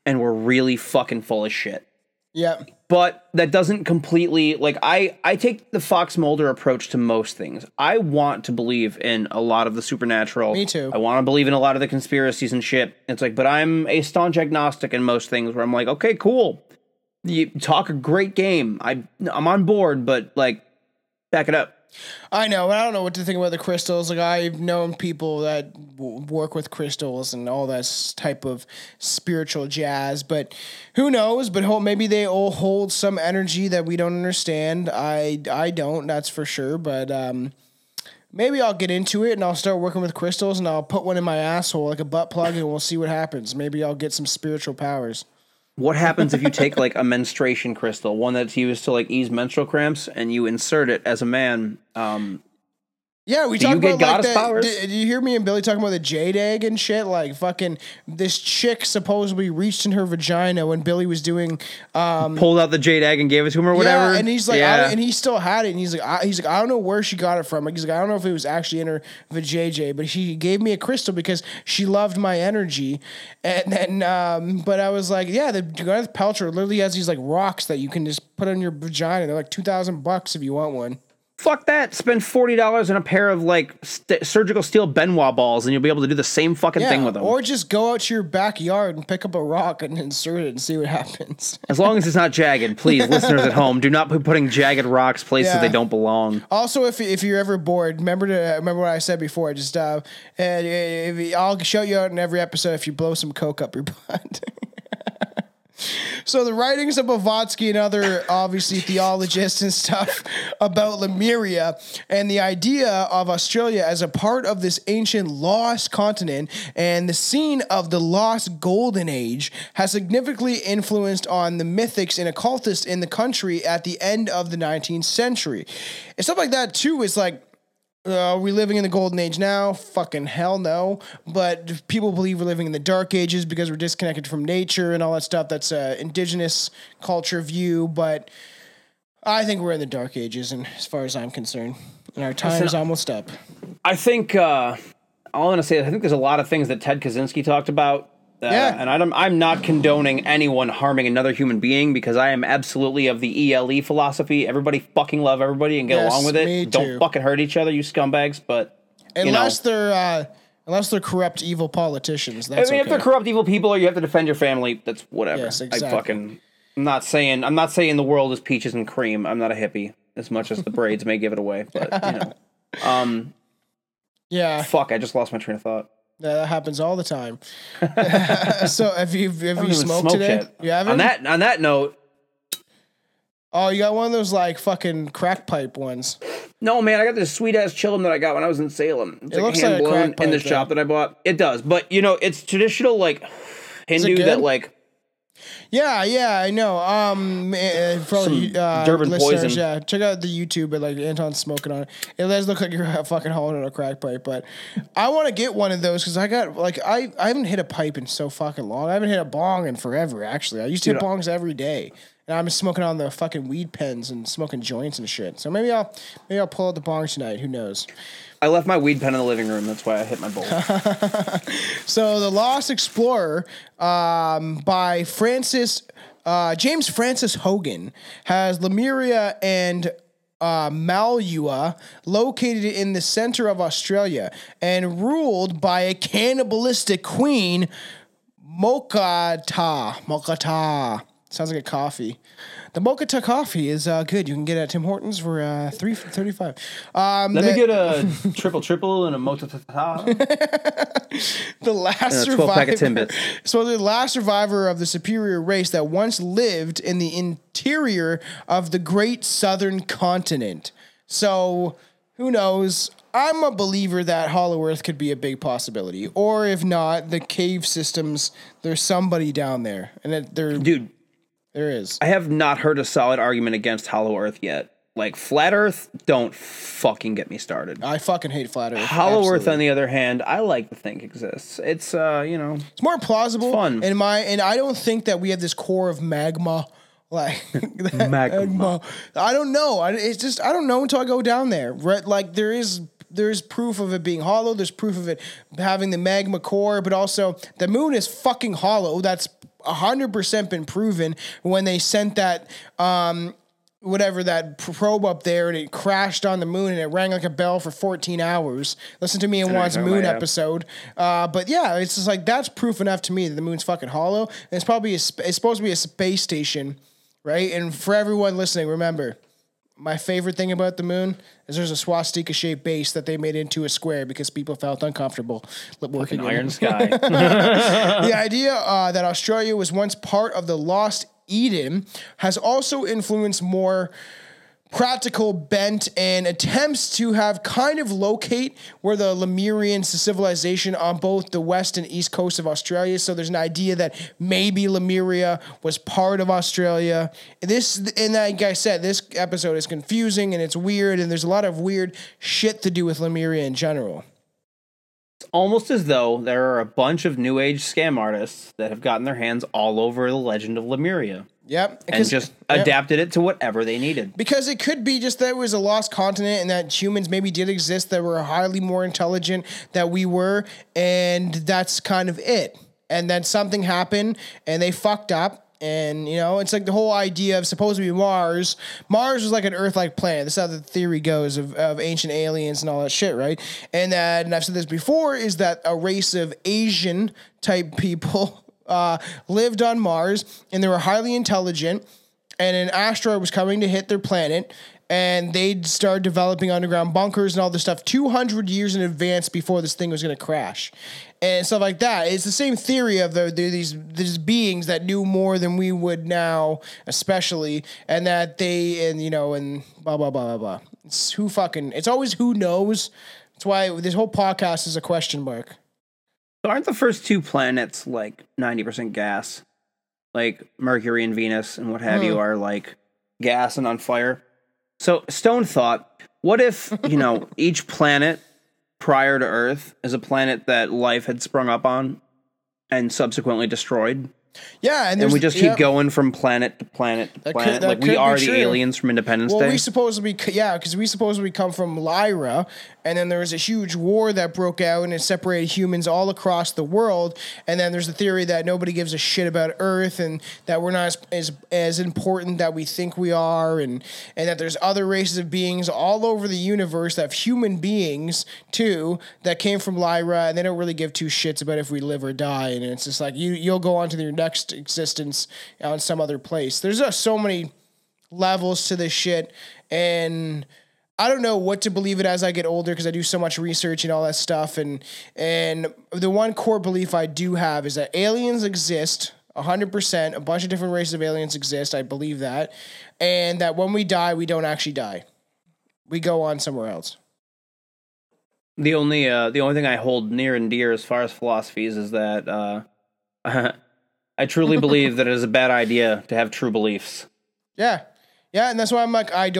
and were really fucking full of shit. Yeah. But that doesn't completely, like, I take the Fox Mulder approach to most things. I want to believe in a lot of the supernatural. Me too. I want to believe in a lot of the conspiracies and shit. It's like, but I'm a staunch agnostic in most things where I'm like, okay, cool. You talk a great game. I'm on board, but, like, back it up. I know. I don't know what to think about the crystals. Like, I've known people that work with crystals and all that type of spiritual jazz, but who knows? But maybe they all hold some energy that we don't understand. I don't, that's for sure. But maybe I'll get into it and I'll start working with crystals and I'll put one in my asshole like a butt plug and we'll see what happens. Maybe I'll get some spiritual powers. What happens if you take, like, a menstruation crystal, one that's used to, like, ease menstrual cramps, and you insert it as a man? Yeah, we talked about, like, goddess powers? Did you hear me and Billy talking about the jade egg and shit? Like, fucking, this chick supposedly reached in her vagina when Billy was doing... pulled out the jade egg and gave it to him or whatever? Yeah, and he's like, and he still had it, and he's like, I don't know where she got it from. Like, he's like, I don't know if it was actually in her vajayjay, but she gave me a crystal because she loved my energy. And then, but I was like, yeah, the Gwyneth Paltrow literally has these, like, rocks that you can just put on your vagina. They're like $2,000 if you want one. Fuck that. Spend $40 on a pair of, like, surgical steel Benoit balls and you'll be able to do the same fucking thing with them. Or just go out to your backyard and pick up a rock and insert it and see what happens. As long as it's not jagged, please, listeners at home, do not be putting jagged rocks places they don't belong. Also, if you're ever bored, remember what I said before. Just I'll show you out in every episode if you blow some coke up your butt. So the writings of Blavatsky and other, obviously, theologists and stuff about Lemuria and the idea of Australia as a part of this ancient lost continent and the scene of the lost golden age has significantly influenced on the mythics and occultists in the country at the end of the 19th century. And stuff like that, too, is like, are we living in the golden age now? Fucking hell no. But people believe we're living in the dark ages because we're disconnected from nature and all that stuff. That's an indigenous culture view. But I think we're in the dark ages, and as far as I'm concerned. And our time is almost up. I think all I want to say is I think there's a lot of things that Ted Kaczynski talked about. And I'm not condoning anyone harming another human being, because I am absolutely of the ELE philosophy. Everybody fucking love everybody and get along with it. Don't fucking hurt each other, you scumbags. But unless they're corrupt, evil politicians. That's if they're corrupt, evil people, or you have to defend your family, that's whatever. Yes, exactly. I'm not saying the world is peaches and cream. I'm not a hippie, as much as the braids may give it away. But Fuck! I just lost my train of thought. That happens all the time. So have you smoked today? Yet. You haven't? On that note, oh, you got one of those like fucking crack pipe ones. No, man, I got this sweet ass chillum that I got when I was in Salem. It's like hand blown in the shop that I bought. It does, but it's traditional like Hindu that like. Yeah, I know. Probably Durban poison. Yeah, check out the YouTube at Anton's smoking on it. It does look like you're fucking holding a crack pipe, but I want to get one of those because I got I haven't hit a pipe in so fucking long. I haven't hit a bong in forever. Actually, I used to hit bongs every day, and I'm smoking on the fucking weed pens and smoking joints and shit. So maybe I'll pull out the bong tonight. Who knows? I left my weed pen in the living room. That's why I hit my bowl. So The Lost Explorer by James Francis Hogan has Lemuria and Malua located in the center of Australia and ruled by a cannibalistic queen, Mokata. Sounds like a coffee. The Mokata coffee is good. You can get it at Tim Hortons for $3.35. Let me get a triple and a Mokata. The last survivor. 12-pack of Timbits. So the last survivor of the superior race that once lived in the interior of the great southern continent. So who knows? I'm a believer that Hollow Earth could be a big possibility. Or if not, the cave systems, there's somebody down there. And that they're... Dude. There is. I have not heard a solid argument against Hollow Earth yet. Like, Flat Earth, don't fucking get me started. I fucking hate Flat Earth. Hollow Earth, on the other hand, I like to think exists. It's, It's more plausible. It's fun. And I don't think that we have this core of magma. Like, magma. I don't know. It's just, I don't know until I go down there. Right? Like, there's proof of it being hollow. There's proof of it having the magma core. But also, the moon is fucking hollow. That's 100% been proven when they sent that that probe up there and it crashed on the moon and it rang like a bell for 14 hours. Listen to me in Juan's moon episode. But yeah, it's just like that's proof enough to me that the moon's fucking hollow. And it's probably it's supposed to be a space station, right? And for everyone listening, remember, my favorite thing about the moon is there's a swastika-shaped base that they made into a square because people felt uncomfortable working in it. Iron Sky. The idea that Australia was once part of the Lost Eden has also influenced more practical bent and attempts to have kind of locate where the Lemurians civilization on both the west and east coast of Australia. So there's an idea that maybe Lemuria was part of Australia. And like I said, this episode is confusing and it's weird and there's a lot of weird shit to do with Lemuria in general. It's almost as though there are a bunch of new age scam artists that have gotten their hands all over the legend of Lemuria. Yep. And just adapted it to whatever they needed. Because it could be just that it was a lost continent and that humans maybe did exist that were highly more intelligent than we were, and that's kind of it. And then something happened, and they fucked up. And, it's like the whole idea of supposed to be Mars. Mars was like an Earth-like planet. That's how the theory goes of ancient aliens and all that shit, right? And that, and I've said this before, is that a race of Asian-type people... lived on Mars, and they were highly intelligent, and an asteroid was coming to hit their planet, and they'd start developing underground bunkers and all this stuff 200 years in advance before this thing was going to crash. And stuff like that. It's the same theory of these beings that knew more than we would now, especially, and that they, and blah, blah, blah, blah, blah. It's always who knows. That's why this whole podcast is a question mark. So aren't the first two planets, 90% gas? Mercury and Venus and what have you are, gas and on fire? So, Stone thought, what if, each planet prior to Earth is a planet that life had sprung up on and subsequently destroyed? Yeah, and we just keep going from planet to planet to planet. Like we are the aliens from Independence Day. Well, we supposedly, because we supposedly come from Lyra, and then there was a huge war that broke out and it separated humans all across the world. And then there's the theory that nobody gives a shit about Earth and that we're not as important that we think we are, and that there's other races of beings all over the universe that have human beings too that came from Lyra, and they don't really give two shits about if we live or die. And it's just like you'll go on to your next existence on some other place. There's just so many levels to this shit, and I don't know what to believe it as I get older because I do so much research and all that stuff. And the one core belief I do have is that aliens exist 100%. A bunch of different races of aliens exist. I believe that. And that when we die, we don't actually die. We go on somewhere else. The only thing I hold near and dear as far as philosophy is that I truly believe that it is a bad idea to have true beliefs. Yeah. Yeah, and that's why I'm like, I'm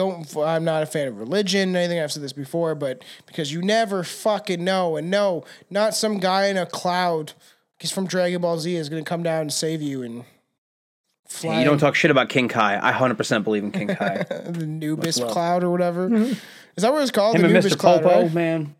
not a fan of religion. I think I've said this before, but because you never fucking know. And no, not some guy in a cloud, he's from Dragon Ball Z, is going to come down and save you and fly. Hey, you don't talk shit about King Kai. I 100% believe in King Kai. The Anubis Cloud or whatever. Mm-hmm. Is that what it's called? Him the Anubis Cloud, Popo, right? Man.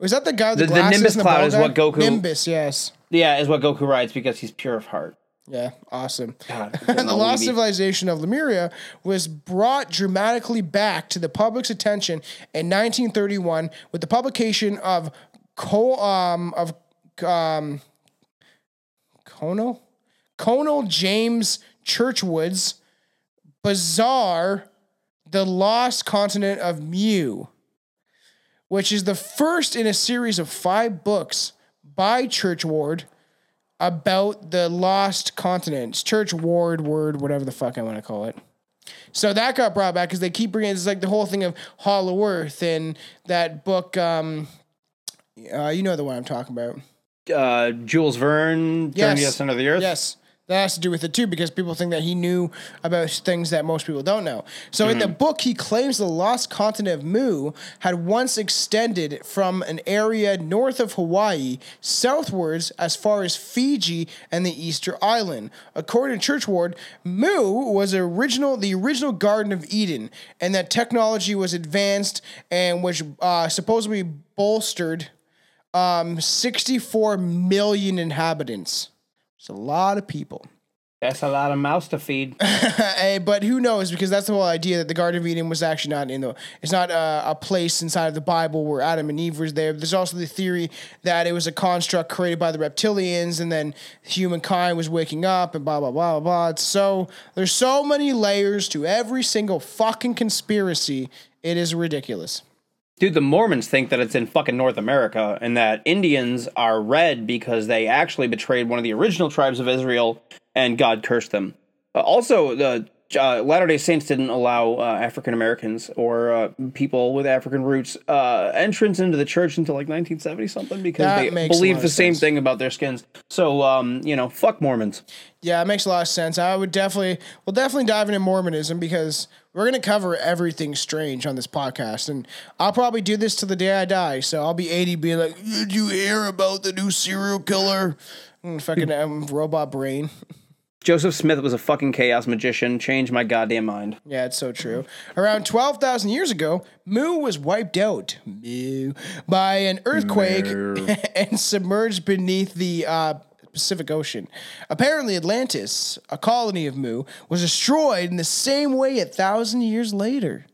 Was that the guy with the glasses? The Nimbus Cloud is what Goku... Nimbus, yes. Yeah, is what Goku rides because he's pure of heart. Yeah, awesome. God, and the lost civilization of Lemuria was brought dramatically back to the public's attention in 1931 with the publication of Colonel James Churchwood's Bazaar, The Lost Continent of Mu, which is the first in a series of 5 books by Churchward about the lost continents. Whatever the fuck I want to call it. So that got brought back because they keep bringing it's like the whole thing of Hollow Earth and that book. You know the one I'm talking about. Jules Verne. Yes. Under the Earth. Yes. That has to do with it too, because people think that he knew about things that most people don't know. So in the book, he claims the lost continent of Mu had once extended from an area north of Hawaii southwards as far as Fiji and the Easter Island. According to Churchward, Mu was the original Garden of Eden, and that technology was advanced and which supposedly bolstered 64 million inhabitants. It's a lot of people. That's a lot of mouths to feed. Hey, but who knows? Because that's the whole idea that the Garden of Eden was actually not in the... It's not a place inside of the Bible where Adam and Eve was there. There's also the theory that it was a construct created by the reptilians, and then humankind was waking up and blah, blah, blah, blah, blah. So there's so many layers to every single fucking conspiracy. It is ridiculous. Dude, the Mormons think that it's in fucking North America and that Indians are red because they actually betrayed one of the original tribes of Israel and God cursed them. Also, the Latter-day Saints didn't allow African Americans or people with African roots entrance into the church until like 1970-something because they believed the same thing about their skins. So, fuck Mormons. Yeah, it makes a lot of sense. We'll definitely dive into Mormonism because... We're going to cover everything strange on this podcast, and I'll probably do this till the day I die, so I'll be 80 being like, did you hear about the new serial killer? Fucking robot brain. Joseph Smith was a fucking chaos magician. Changed my goddamn mind. Yeah, it's so true. Around 12,000 years ago, Mu was wiped out by an earthquake and submerged beneath the... Pacific Ocean. Apparently Atlantis, a colony of Mu, was destroyed in the same way 1,000 years later.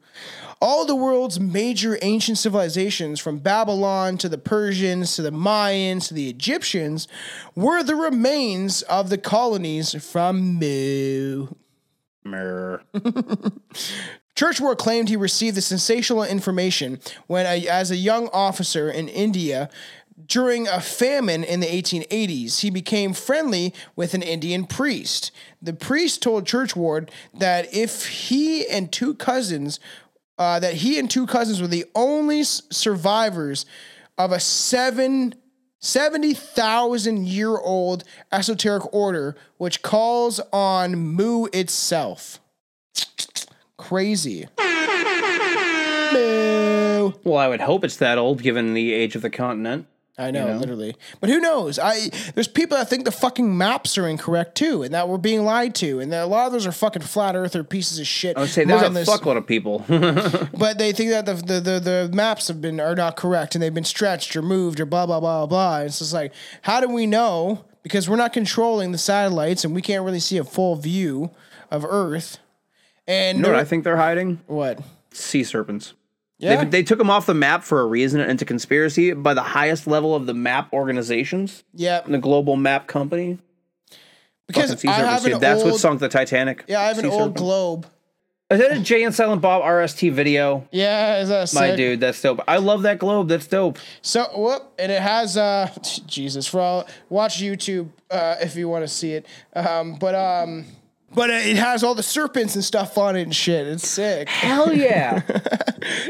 All the world's major ancient civilizations, from Babylon to the Persians to the Mayans to the Egyptians, were the remains of the colonies from Mu. Churchward claimed he received the sensational information when, as a young officer in India, during a famine in the 1880s, he became friendly with an Indian priest. The priest told Churchward that he and two cousins were the only survivors of a 70,000-year-old esoteric order, which calls on Mu itself. Crazy. Mu. Well, I would hope it's that old, given the age of the continent. I know, you know, literally. But who knows? There's people that think the fucking maps are incorrect, too, and that we're being lied to, and that a lot of those are fucking flat earther pieces of shit. I would say there's a fuckload of people. But they think that the maps are not correct, and they've been stretched or moved or blah, blah, blah, blah. And so it's like, how do we know? Because we're not controlling the satellites, and we can't really see a full view of Earth. And you know what I think they're hiding? What? Sea serpents. Yeah. They took them off the map for a reason and into conspiracy by the highest level of the map organizations. Yeah. The global map company. Because I have an old... That's what sunk the Titanic. Yeah, I have an old globe. Is that a Jay and Silent Bob RST video? Yeah, is that sick? My dude, that's dope. I love that globe. That's dope. So, and it has, Jesus, watch YouTube if you want to see it. But it has all the serpents and stuff on it and shit. It's sick. Hell yeah.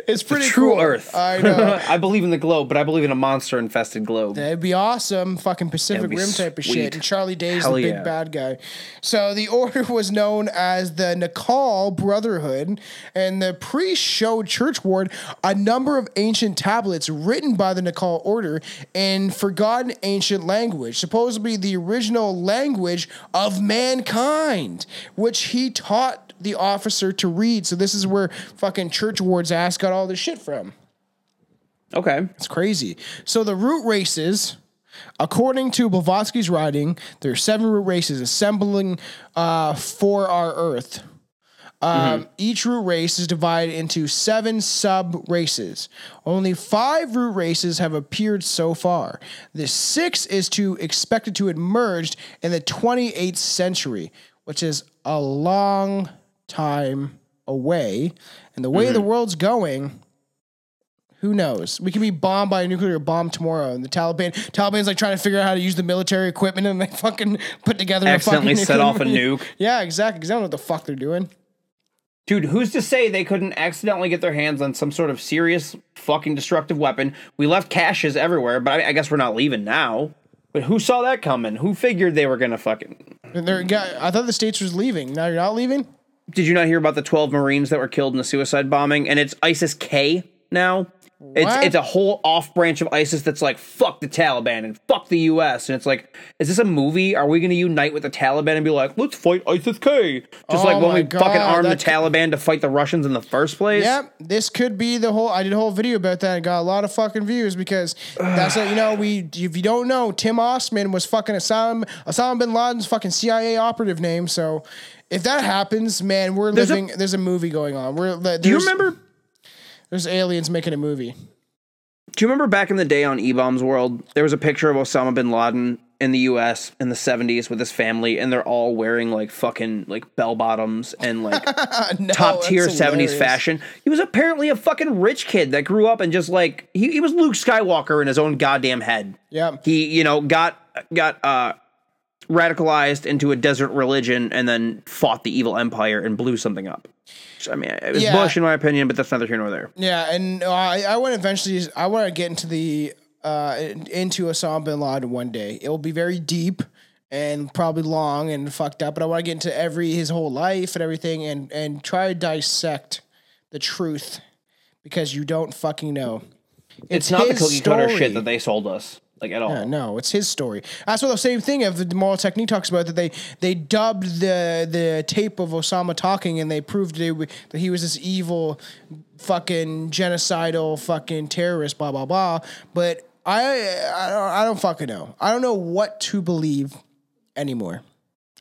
It's pretty true cool. Earth. I know. I believe in the globe, but I believe in a monster-infested globe. That'd be awesome. Fucking Pacific Rim type of shit. And Charlie Day's the big bad guy. So the order was known as the Nicol Brotherhood, and the priest showed church ward a number of ancient tablets written by the Nicol order in forgotten ancient language, supposedly the original language of mankind, which he taught the officer to read. So this is where fucking church ward's ass got all this shit from. Okay. It's crazy. So the root races, according to Blavatsky's writing, there are 7 root races assembling for our Earth. Each root race is divided into 7 sub-races. Only 5 root races have appeared so far. The 6th is expected to emerge in the 28th century, which is a long time away. And the way the world's going, who knows? We could be bombed by a nuclear bomb tomorrow, and the Taliban's like trying to figure out how to use the military equipment, and they fucking put together accidentally a fucking set off a nuke. Yeah, exactly. Because I don't know what the fuck they're doing. Dude, who's to say they couldn't accidentally get their hands on some sort of serious fucking destructive weapon? We left caches everywhere, but I guess we're not leaving now. But who saw that coming? Who figured they were gonna fucking? I thought the States was leaving. Now you're not leaving? Did you not hear about the 12 Marines that were killed in the suicide bombing? And it's ISIS-K now. What? It's a whole off branch of ISIS that's like, fuck the Taliban and fuck the U.S. And it's like, is this a movie? Are we going to unite with the Taliban and be like, let's fight ISIS-K? Just like when we fucking armed the Taliban to fight the Russians in the first place. Yep, this could be the whole... I did a whole video about that and got a lot of fucking views because that's like, you know, if you don't know, Tim Osman was fucking Osama bin Laden's fucking CIA operative name, so... If that happens, man, there's a movie going on. Do you remember? There's aliens making a movie. Do you remember back in the day on E-Bombs World, there was a picture of Osama bin Laden in the U.S. in the 70s with his family, and they're all wearing like fucking like bell bottoms and like top tier 70s fashion. He was apparently a fucking rich kid that grew up and just like he was Luke Skywalker in his own goddamn head. Yeah, he got radicalized into a desert religion and then fought the evil empire and blew something up. So, I mean, it was Bush in my opinion, but that's neither here nor there. Yeah. And I want to get into Osama bin Laden one day. It will be very deep and probably long and fucked up, but I want to get into his whole life and everything and try to dissect the truth because you don't fucking know. It's not the cookie cutter shit that they sold us. Like at all. Yeah, no, it's his story. That's what the same thing of the Moral Technique talks about, that they dubbed the tape of Osama talking and they proved that he was this evil fucking genocidal fucking terrorist, blah, blah, blah. But I don't fucking know. I don't know what to believe anymore.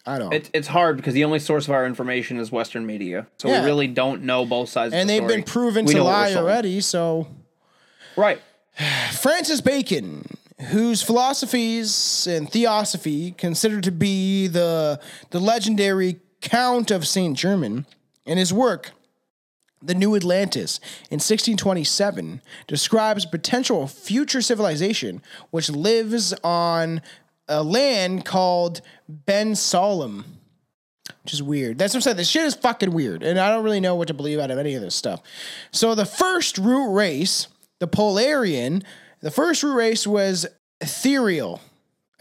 I don't. It's hard because the only source of our information is Western media. So we really don't know both sides of the story. And they've been proven to lie already, so. Right. Francis Bacon, whose philosophies and theosophy considered to be the legendary Count of St. German, in his work, The New Atlantis, in 1627, describes potential future civilization which lives on a land called Ben Solem, which is weird. That's what I'm saying. This shit is fucking weird, and I don't really know what to believe out of any of this stuff. So the first root race, the Polarian... The first root race was ethereal,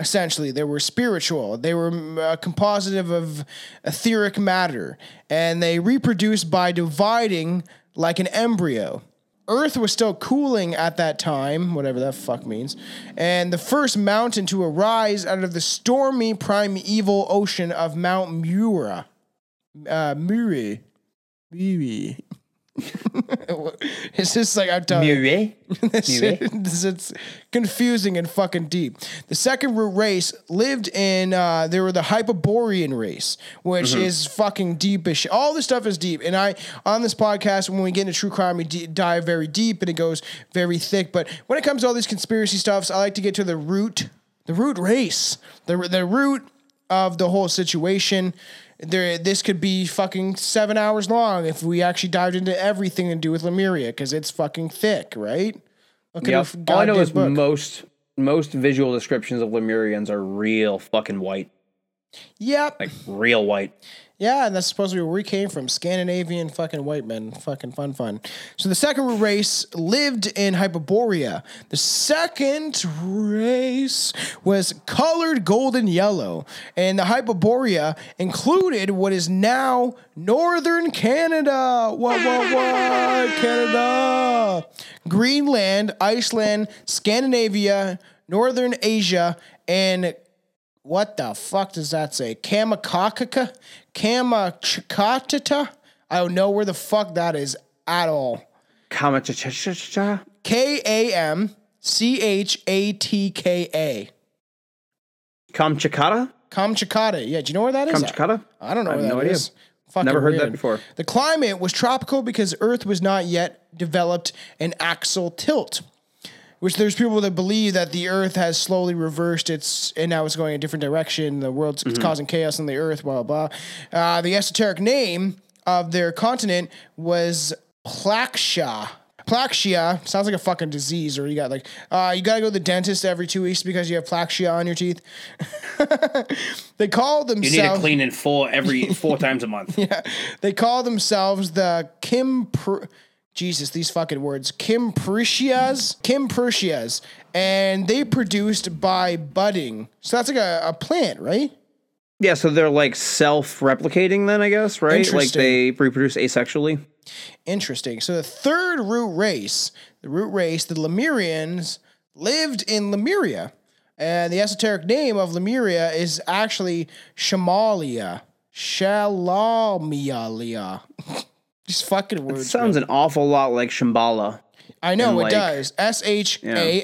essentially. They were spiritual. They were a composite of etheric matter, and they reproduced by dividing like an embryo. Earth was still cooling at that time, whatever that fuck means, and the first mountain to arise out of the stormy primeval ocean of Mount Mura. Muri. Muri. It's just like I'm telling you. It's confusing and fucking deep. The second root race lived in there were the Hyperborean race, which is fucking deep as shit. All this stuff is deep. And I on this podcast, when we get into true crime, we dive very deep and it goes very thick. But when it comes to all these conspiracy stuffs, I like to get to the root race, the root of the whole situation. This could be fucking 7 hours long if we actually dived into everything to do with Lemuria, because it's fucking thick, right? Yeah. All I know is most visual descriptions of Lemurians are real fucking white. Yep. Like real white. Yeah, and that's supposed to be where we came from. Scandinavian fucking white men. Fucking fun. So the second race lived in Hyperborea. The second race was colored golden yellow. And the Hyperborea included what is now northern Canada. What? Canada. Greenland, Iceland, Scandinavia, northern Asia, and what the fuck does that say? Kamachakata? I don't know where the fuck that is at all. Kamachakata? Kamchatka? Kamchakata? Kamchakata, yeah. Do you know where that is? Kamchakata? I don't know where that is. Fucking never heard that before. The climate was tropical because Earth was not yet developed an axial tilt. Which there's people that believe that the Earth has slowly reversed its, and now it's going a different direction. The world's it's causing chaos on the Earth, blah, blah, blah. The esoteric name of their continent was Plakshia. Plakshia sounds like a fucking disease, or you got like, you got to go to the dentist every 2 weeks because you have Plakshia on your teeth. They call themselves. You need to clean in four times a month. Yeah. They call themselves the Jesus, these fucking words. Kimpricias, and they produced by budding. So that's like a plant, right? Yeah, so they're like self-replicating then, I guess, right? Like they reproduce asexually. Interesting. So the third root race, the Lemurians, lived in Lemuria. And the esoteric name of Lemuria is actually Shamalia. Shalamialia. Just fucking words. It sounds an awful lot like Shambhala. I know, it does. Shalmali.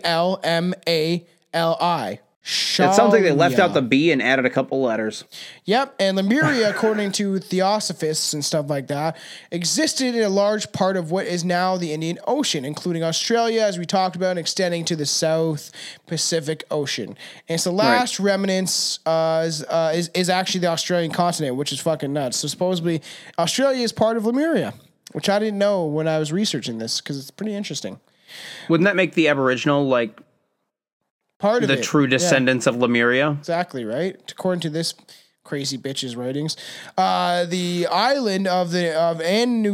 Shalia. It sounds like they left out the B and added a couple letters. Yep, and Lemuria, according to theosophists and stuff like that, existed in a large part of what is now the Indian Ocean, including Australia, as we talked about, and extending to the South Pacific Ocean. And it's the last remnants is actually the Australian continent, which is fucking nuts. So supposedly, Australia is part of Lemuria, which I didn't know when I was researching this, because it's pretty interesting. Wouldn't that make the Aboriginal, like, part of the true descendants of Lemuria. Exactly, right? According to this crazy bitch's writings, the island of the island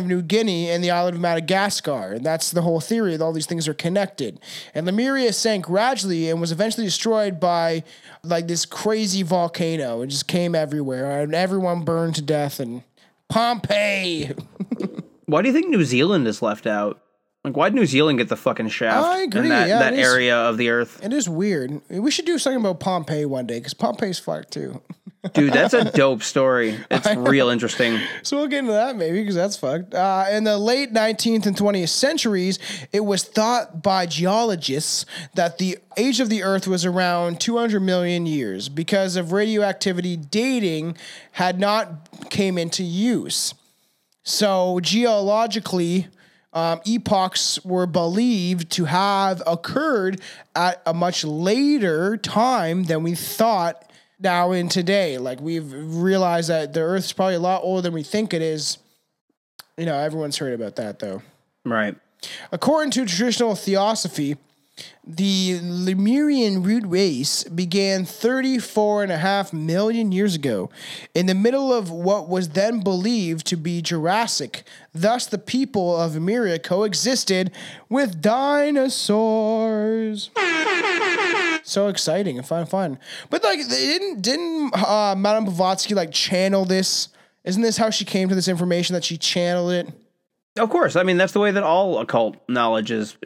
of New Guinea and the island of Madagascar, and that's the whole theory that all these things are connected. And Lemuria sank gradually and was eventually destroyed by like this crazy volcano. It just came everywhere, and everyone burned to death. And Pompeii. Why do you think New Zealand is left out? Like, why'd New Zealand get the fucking shaft in that area of the Earth? It is weird. We should do something about Pompeii one day, because Pompeii's fucked, too. Dude, that's a dope story. It's real interesting. So we'll get into that, maybe, because that's fucked. In the late 19th and 20th centuries, it was thought by geologists that the age of the Earth was around 200 million years, because of radioactivity dating had not came into use. So, geologically, epochs were believed to have occurred at a much later time than we thought now in today. Like, we've realized that the Earth's probably a lot older than we think it is. You know, everyone's heard about that, though. Right. According to traditional theosophy, the Lemurian root race began 34.5 million years ago in the middle of what was then believed to be Jurassic. Thus, the people of Lemuria coexisted with dinosaurs. So exciting and fun. But, like, they didn't Madame Blavatsky, like, channel this? Isn't this how she came to this information, that she channeled it? Of course. I mean, that's the way that all occult knowledge is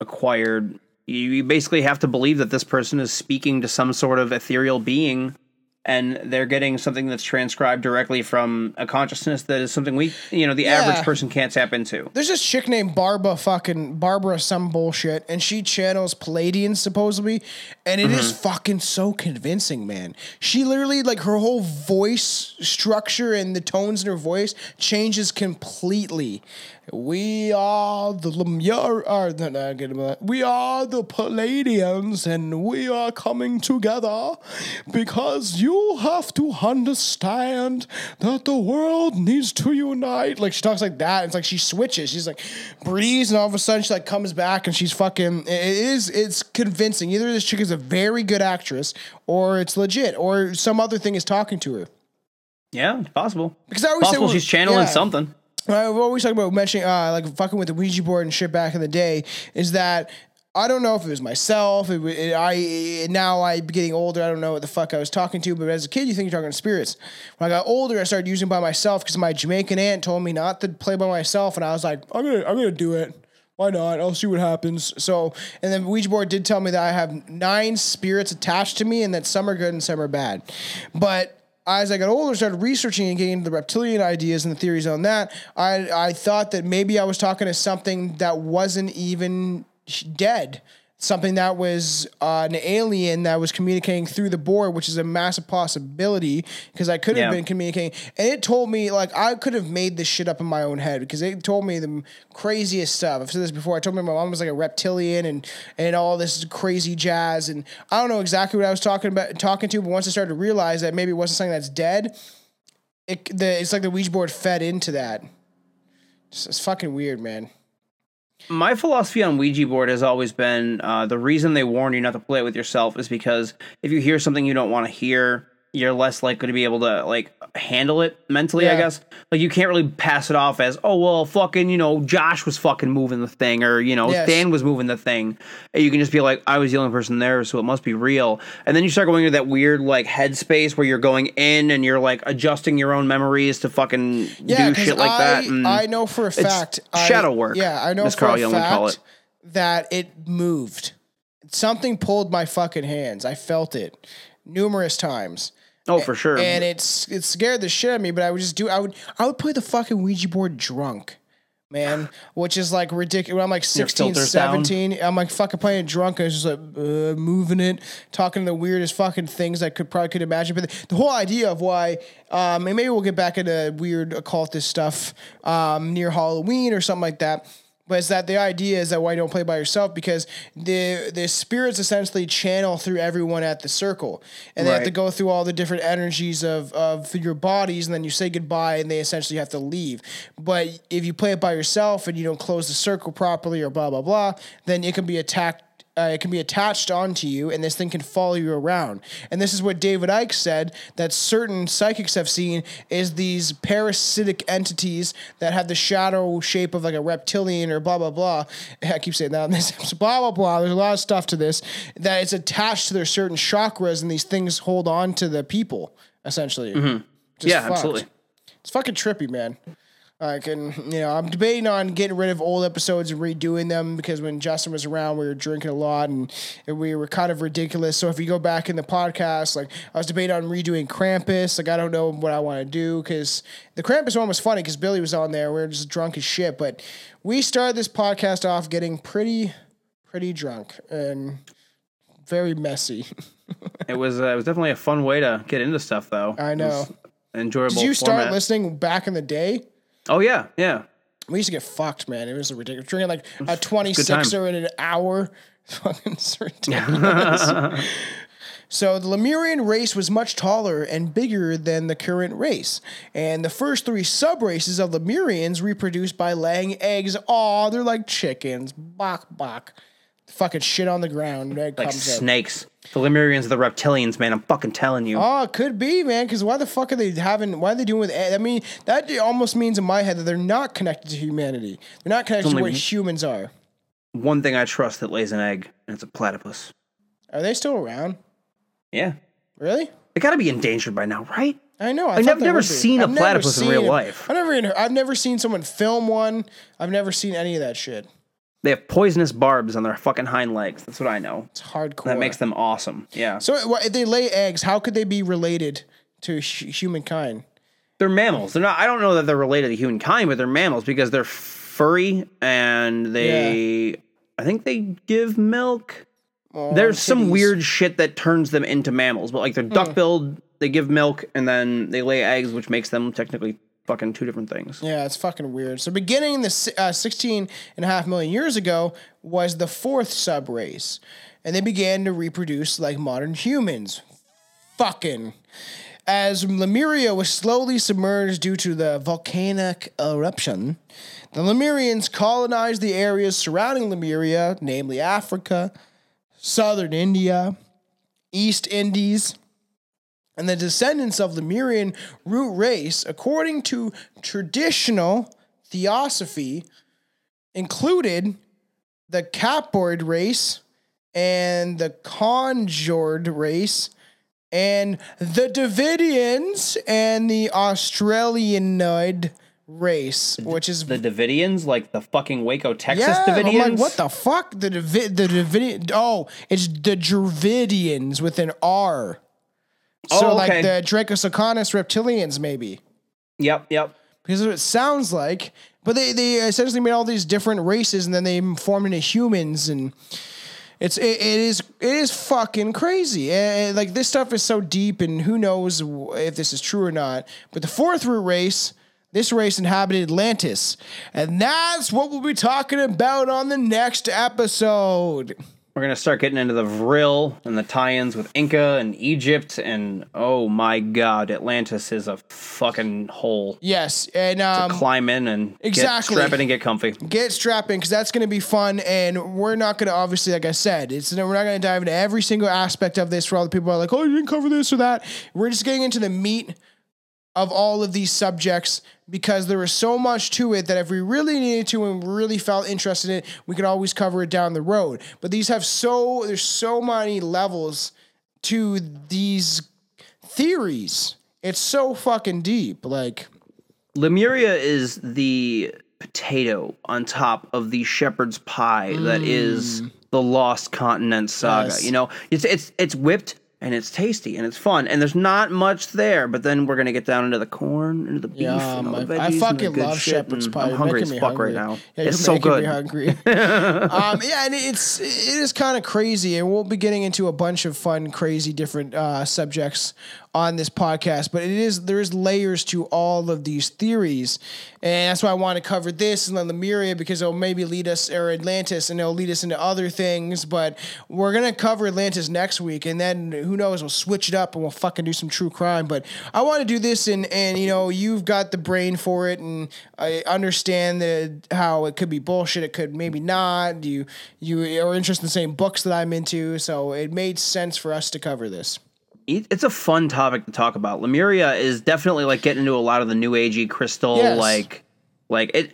acquired. You basically have to believe that this person is speaking to some sort of ethereal being, and they're getting something that's transcribed directly from a consciousness that is something the average person can't tap into. There's this chick named Barbara some bullshit, and she channels Palladians supposedly, and it is fucking so convincing, man. She literally, like, her whole voice structure and the tones in her voice changes completely. We are the we are the Palladians, and we are coming together because you have to understand that the world needs to unite. Like, she talks like that, and it's like she switches. She's like breathes, and all of a sudden she like comes back, and she's fucking. It's convincing. Either this chick is a very good actress, or it's legit, or some other thing is talking to her. Yeah, it's possible. Because I always say, well, she's channeling something. I've always talked about mentioning, like, fucking with the Ouija board and shit back in the day, is that I don't know if it was myself. Now I'm getting older. I don't know what the fuck I was talking to, but as a kid, you think you're talking to spirits. When I got older, I started using by myself because my Jamaican aunt told me not to play by myself, and I was like, I'm gonna do it. Why not? I'll see what happens. So, and then Ouija board did tell me that I have 9 spirits attached to me, and that some are good and some are bad, but as I got older, started researching and getting into the reptilian ideas and the theories on that, I thought that maybe I was talking to something that wasn't even dead, something that was an alien that was communicating through the board, which is a massive possibility because I could have been communicating. And it told me, like, I could have made this shit up in my own head because it told me the craziest stuff. I've said this before. I told me my mom was like a reptilian and all this crazy jazz. And I don't know exactly what I was talking to, but once I started to realize that maybe it wasn't something that's dead, it's like the Ouija board fed into that. It's fucking weird, man. My philosophy on Ouija board has always been the reason they warn you not to play it with yourself is because if you hear something you don't want to hear, you're less likely to be able to, like, handle it mentally, I guess. Like, you can't really pass it off as, oh, well, fucking, Josh was fucking moving the thing, or, Dan was moving the thing. And you can just be like, I was the only person there, so it must be real. And then you start going into that weird, like, headspace where you're going in and you're, like, adjusting your own memories to fucking do shit like that. And I know for a fact. Shadow work. Yeah, I know for a fact that it moved. Something pulled my fucking hands. I felt it numerous times. Oh, for sure. And it scared the shit out of me, but I would play the fucking Ouija board drunk, man, which is like ridiculous. I'm like 16, 17. Down. I'm like fucking playing drunk. I was just like moving it, talking the weirdest fucking things I could imagine. But the whole idea of why, and maybe we'll get back into weird occultist stuff near Halloween or something like that. But it's that the idea is that why you don't play by yourself, because the spirits essentially channel through everyone at the circle, and they have to go through all the different energies of your bodies, and then you say goodbye, and they essentially have to leave. But if you play it by yourself and you don't close the circle properly or blah blah blah, then it can be attacked. It can be attached onto you, and this thing can follow you around. And this is what David Icke said, that certain psychics have seen is these parasitic entities that have the shadow shape of like a reptilian or blah, blah, blah. I keep saying that on this episode. Blah, blah, blah. There's a lot of stuff to this, that it's attached to their certain chakras, and these things hold on to the people, essentially. Mm-hmm. Absolutely. It's fucking trippy, man. I'm debating on getting rid of old episodes and redoing them, because when Justin was around, we were drinking a lot and we were kind of ridiculous. So if you go back in the podcast, like, I was debating on redoing Krampus. Like, I don't know what I want to do, because the Krampus one was funny because Billy was on there. We were just drunk as shit. But we started this podcast off getting pretty, pretty drunk and very messy. It was definitely a fun way to get into stuff, though. I know. Enjoyable. Did you start listening back in the day? Oh, yeah, yeah. We used to get fucked, man. It was ridiculous. Drinking like a 26er in an hour. Fucking ridiculous. So the Lemurian race was much taller and bigger than the current race. And the first 3 sub-races of Lemurians reproduced by laying eggs. Aw, they're like chickens. Bok, bok. Fucking shit on the ground. Egg like comes snakes. Out. The Lemurians are the reptilians, man. I'm fucking telling you. Oh, it could be, man. Because why the fuck are they having? Why are they doing with? I mean, that almost means in my head that they're not connected to humanity. They're not connected to what humans are. One thing I trust that lays an egg, and it's a platypus. Are they still around? Yeah. Really? They got to be endangered by now, right? I know. I've never seen a platypus in real life. I've never seen someone film one. I've never seen any of that shit. They have poisonous barbs on their fucking hind legs. That's what I know. It's hardcore. That makes them awesome. Yeah. So well, if they lay eggs, how could they be related to humankind? They're mammals. They're not. I don't know that they're related to humankind, but they're mammals because they're furry and they. Yeah. I think they give milk. Oh, there's some weird shit that turns them into mammals, but like they're duck-billed, they give milk, and then they lay eggs, which makes them technically fucking two different things. Yeah, it's fucking weird. So beginning the 16.5 million years ago was the fourth sub-race, and they began to reproduce like modern humans. Fucking. As Lemuria was slowly submerged due to the volcanic eruption, the Lemurians colonized the areas surrounding Lemuria, namely Africa, Southern India, East Indies, and the descendants of Lemurian root race, according to traditional theosophy, included the Capoid race and the Conjured race and the Davidians and the Australianoid race, which is the Davidians, like the fucking Waco, Texas Davidians. I'm like, what the fuck? The Davidian. Oh, it's the Dravidians with an R. Oh, so okay. Like the Dracosocconus reptilians, maybe. Yep. Because that's what it sounds like. But they essentially made all these different races, and then they formed into humans, and it is fucking crazy. And like this stuff is so deep, and who knows if this is true or not. But the fourth root race. This race inhabited Atlantis, and that's what we'll be talking about on the next episode. We're going to start getting into the vril and the tie-ins with Inca and Egypt, and oh my god, Atlantis is a fucking hole. Yes, and... to climb in and get strapping and get comfy. Get strapping, because that's going to be fun, and we're not going to, obviously, like I said, we're not going to dive into every single aspect of this for all the people who are like, oh, you didn't cover this or that. We're just getting into the meat of all of these subjects, because there was so much to it that if we really needed to and really felt interested in it, we could always cover it down the road. But there's so many levels to these theories. It's so fucking deep. Like Lemuria is the potato on top of the shepherd's pie that is the Lost Continent saga. Yes. You know, it's whipped. And it's tasty, and it's fun, and there's not much there. But then we're gonna get down into the corn, into the beef, and all the veggies. I fucking love shepherd's pie. I'm hungry as fuck right now. Yeah, it's so good. Me hungry. And it is kind of crazy, and we'll be getting into a bunch of fun, crazy, different subjects on this podcast. But there is layers to all of these theories, and that's why I want to cover this and then Lemuria, because it'll maybe lead us, or Atlantis, and it'll lead us into other things. But we're gonna cover Atlantis next week, and then who knows, we'll switch it up and we'll fucking do some true crime. But I want to do this, and you know, you've got the brain for it, and I understand how it could be bullshit, it could maybe not. You are interested in the same books that I'm into, so it made sense for us to cover this. It's a fun topic to talk about. Lemuria is definitely like getting into a lot of the new agey crystal, yes.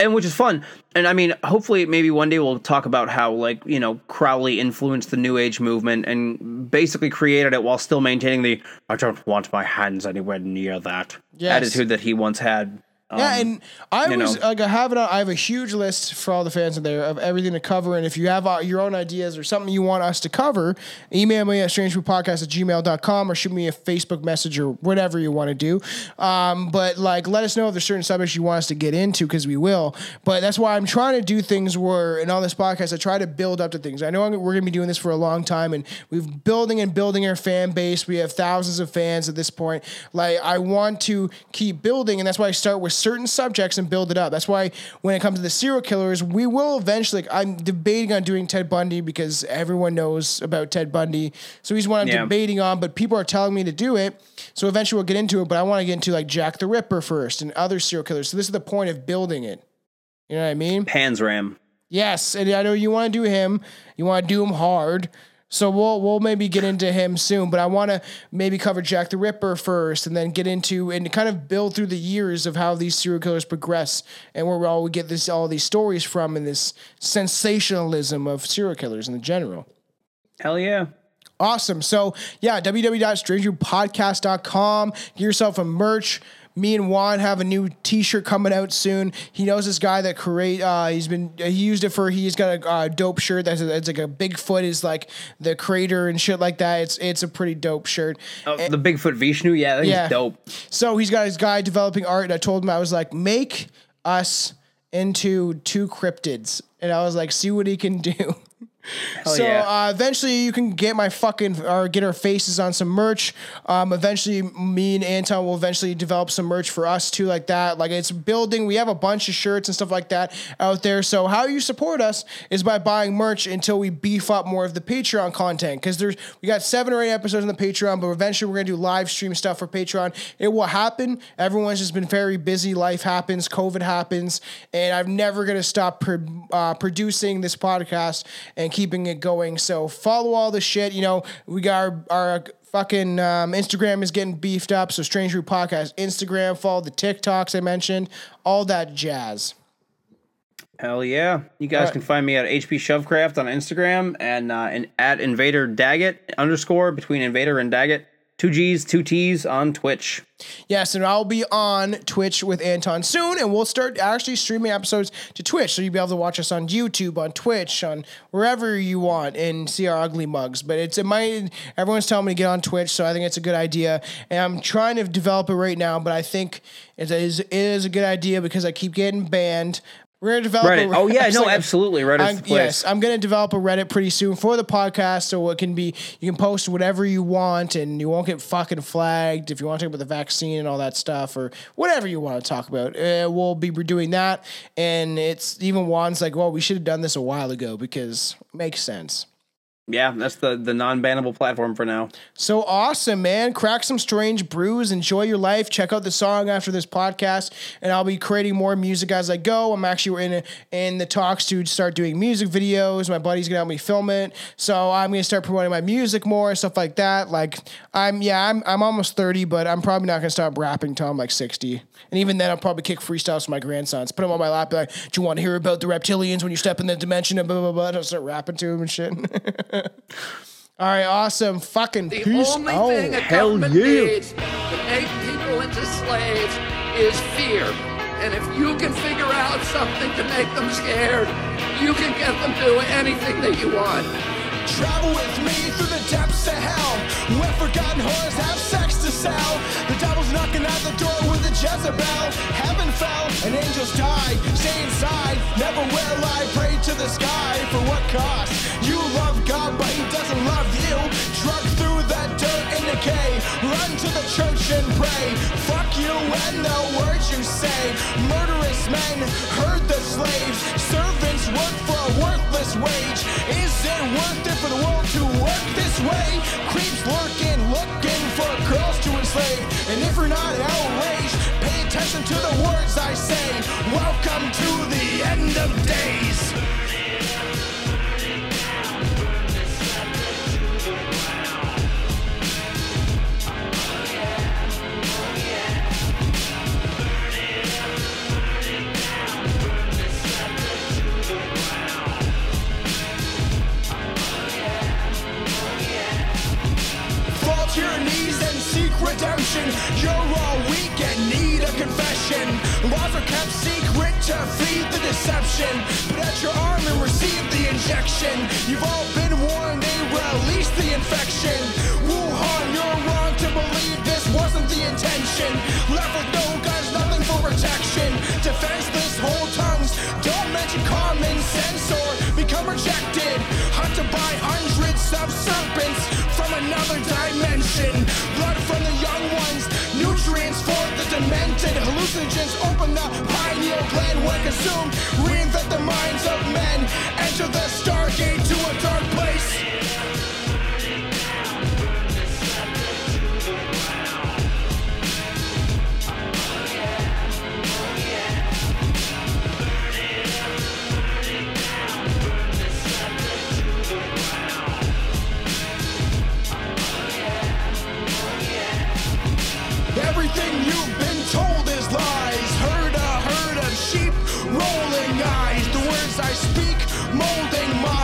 And which is fun. And I mean, hopefully maybe one day we'll talk about how, like, you know, Crowley influenced the new age movement and basically created it while still maintaining the, I don't want my hands anywhere near that attitude that he once had. And I have a huge list for all the fans in there of everything to cover. And if you have your own ideas or something you want us to cover, email me at strangefoodpodcast@gmail.com or shoot me a Facebook message or whatever you want to do. But like, let us know if there's certain subjects you want us to get into, because we will. But that's why I'm trying to do things where, and on this podcast, I try to build up to things. I know we're going to be doing this for a long time, and we've building and building our fan base. We have thousands of fans at this point. Like, I want to keep building, and that's why I start with certain subjects and build it up. That's why when it comes to the serial killers, we will eventually, I'm debating on doing Ted Bundy because everyone knows about Ted Bundy. So he's one I'm debating on, but people are telling me to do it. So eventually we'll get into it, but I want to get into like Jack the Ripper first and other serial killers. So this is the point of building it. You know what I mean? Panzram. Yes. And I know you want to do him. You want to do him hard. So we'll maybe get into him soon, but I want to maybe cover Jack the Ripper first and then get into and kind of build through the years of how these serial killers progress and where we all get all these stories from and this sensationalism of serial killers in general. Hell yeah. Awesome. So yeah, www.strangerpodcast.com. Get yourself a merch. Me and Juan have a new T-shirt coming out soon. He knows this guy that create. He's got a dope shirt that's it's like a Bigfoot is like the creator and shit like that. It's a pretty dope shirt. Oh, and, the Bigfoot Vishnu, yeah, dope. So he's got his guy developing art, and I told him I was like, make us into two cryptids, and I was like, see what he can do. Hell so yeah. Eventually you can get my fucking or get our faces on some merch. Eventually me and Anton will eventually develop some merch for us too, like that. Like it's building. We have a bunch of shirts and stuff like that out there. So how you support us is by buying merch until we beef up more of the Patreon content, because we got 7 or 8 episodes on the Patreon, but eventually we're gonna do live stream stuff for Patreon. It will happen. Everyone's just been very busy. Life happens. COVID happens, and I'm never gonna stop producing this podcast and keeping it going. So follow all the shit. You know, we got our fucking Instagram is getting beefed up. So Strange Root Podcast Instagram, follow the TikToks I mentioned, all that jazz. Hell yeah. You guys can find me at HP Shovecraft on Instagram and at Invader Daggett _ between Invader and Daggett. 2 G's, 2 T's on Twitch. Yes, and I'll be on Twitch with Anton soon, and we'll start actually streaming episodes to Twitch, so you'll be able to watch us on YouTube, on Twitch, on wherever you want, and see our ugly mugs. But everyone's telling me to get on Twitch, so I think it's a good idea, and I'm trying to develop it right now. But I think it is a good idea because I keep getting banned. We're going to develop Reddit. Oh, yeah, no, absolutely. Reddit's the place. Yes, I'm going to develop a Reddit pretty soon for the podcast, so you can post whatever you want, and you won't get fucking flagged if you want to talk about the vaccine and all that stuff, or whatever you want to talk about. We'll be doing that, and it's even Juan's like, well, we should have done this a while ago because it makes sense. Yeah, that's the non-bannable platform for now. So awesome, man. Crack some strange brews. Enjoy your life. Check out the song after this podcast, and I'll be creating more music as I go. I'm actually in the talks to start doing music videos. My buddy's going to help me film it, so I'm going to start promoting my music more and stuff like that. Like, I'm almost 30, but I'm probably not going to stop rapping till I'm like 60. And even then, I'll probably kick freestyles to my grandsons, put them on my lap, be like, do you want to hear about the reptilians when you step in the dimension and blah, blah, blah, and I'll start rapping to them and shit. All right, awesome. Fucking the peace. Only thing a government needs to make people into slaves is fear. And if you can figure out something to make them scared, you can get them to do anything that you want. Travel with me through the depths of hell, where forgotten horrors have sex to sell. The devil's knocking at the door with a Jezebel. Heaven fell and angels died. Stay inside, never will I pray to the sky. For what cost? You love God, but he doesn't love you. Drug through the dirt and decay. Run to the church and pray. Fuck you and the words you say. Murderous men herd the slaves. Servants work for a worthless wage. Is it worth it for the world to work this way? Creeps looking for girls to enslave. And if you're not outraged, pay attention to the words I say. Welcome to the end of days. Tyrannies and seek redemption. You're all weak and need a confession. Laws are kept secret to feed the deception. Put out your arm and receive the injection. You've all been warned, they release the infection. Wuhan, you're wrong to believe this wasn't the intention. Left with no guns, nothing for protection. Defenseless whole tongues, don't mention common sense or become rejected. Hunted by hundreds of serpents from another dimension. Blood from the young ones, nutrients for the demented. Hallucinogens open the pineal gland when consumed. Reinvent the minds of men. Enter the stargate to a dark place. Everything you've been told is lies. Heard a herd of sheep, rolling eyes. The words I speak, molding my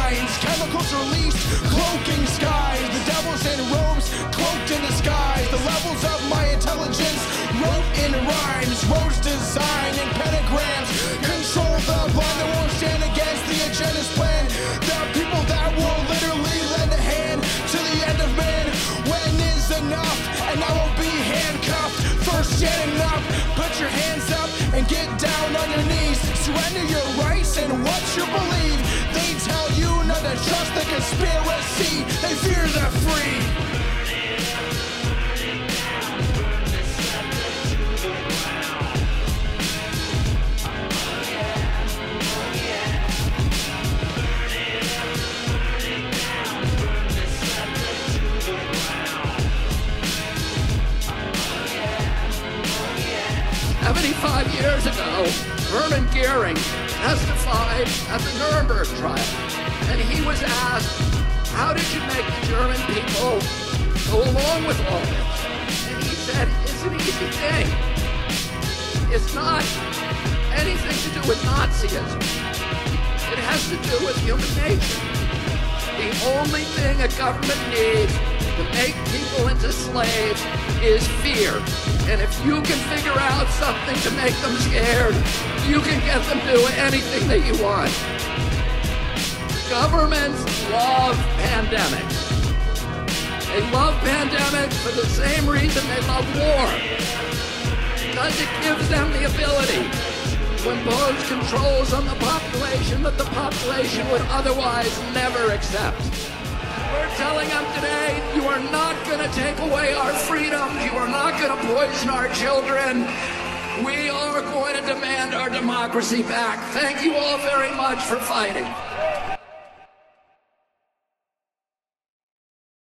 roads design and pentagrams. Control the blind that won't stand against the agenda's plan. The people that will literally lend a hand to the end of man. When is enough? And I won't be handcuffed for standing up. Put your hands up and get down on your knees. Surrender your rights and what you believe. They tell you not to trust the conspiracy. They fear the free. Years ago, Hermann Goering testified at the Nuremberg trial, and he was asked, how did you make the German people go along with all this? And he said, it's an easy thing. It's not anything to do with Nazism. It has to do with human nature. The only thing a government needs to make people into slaves is fear. And if you can figure out something to make them scared, you can get them to do anything that you want. Governments love pandemics. They love pandemics for the same reason they love war. Because it gives them the ability to impose controls on the population that the population would otherwise never accept. We're telling them today, you are not going to take away our freedoms. You are not going to poison our children. We are going to demand our democracy back. Thank you all very much for fighting.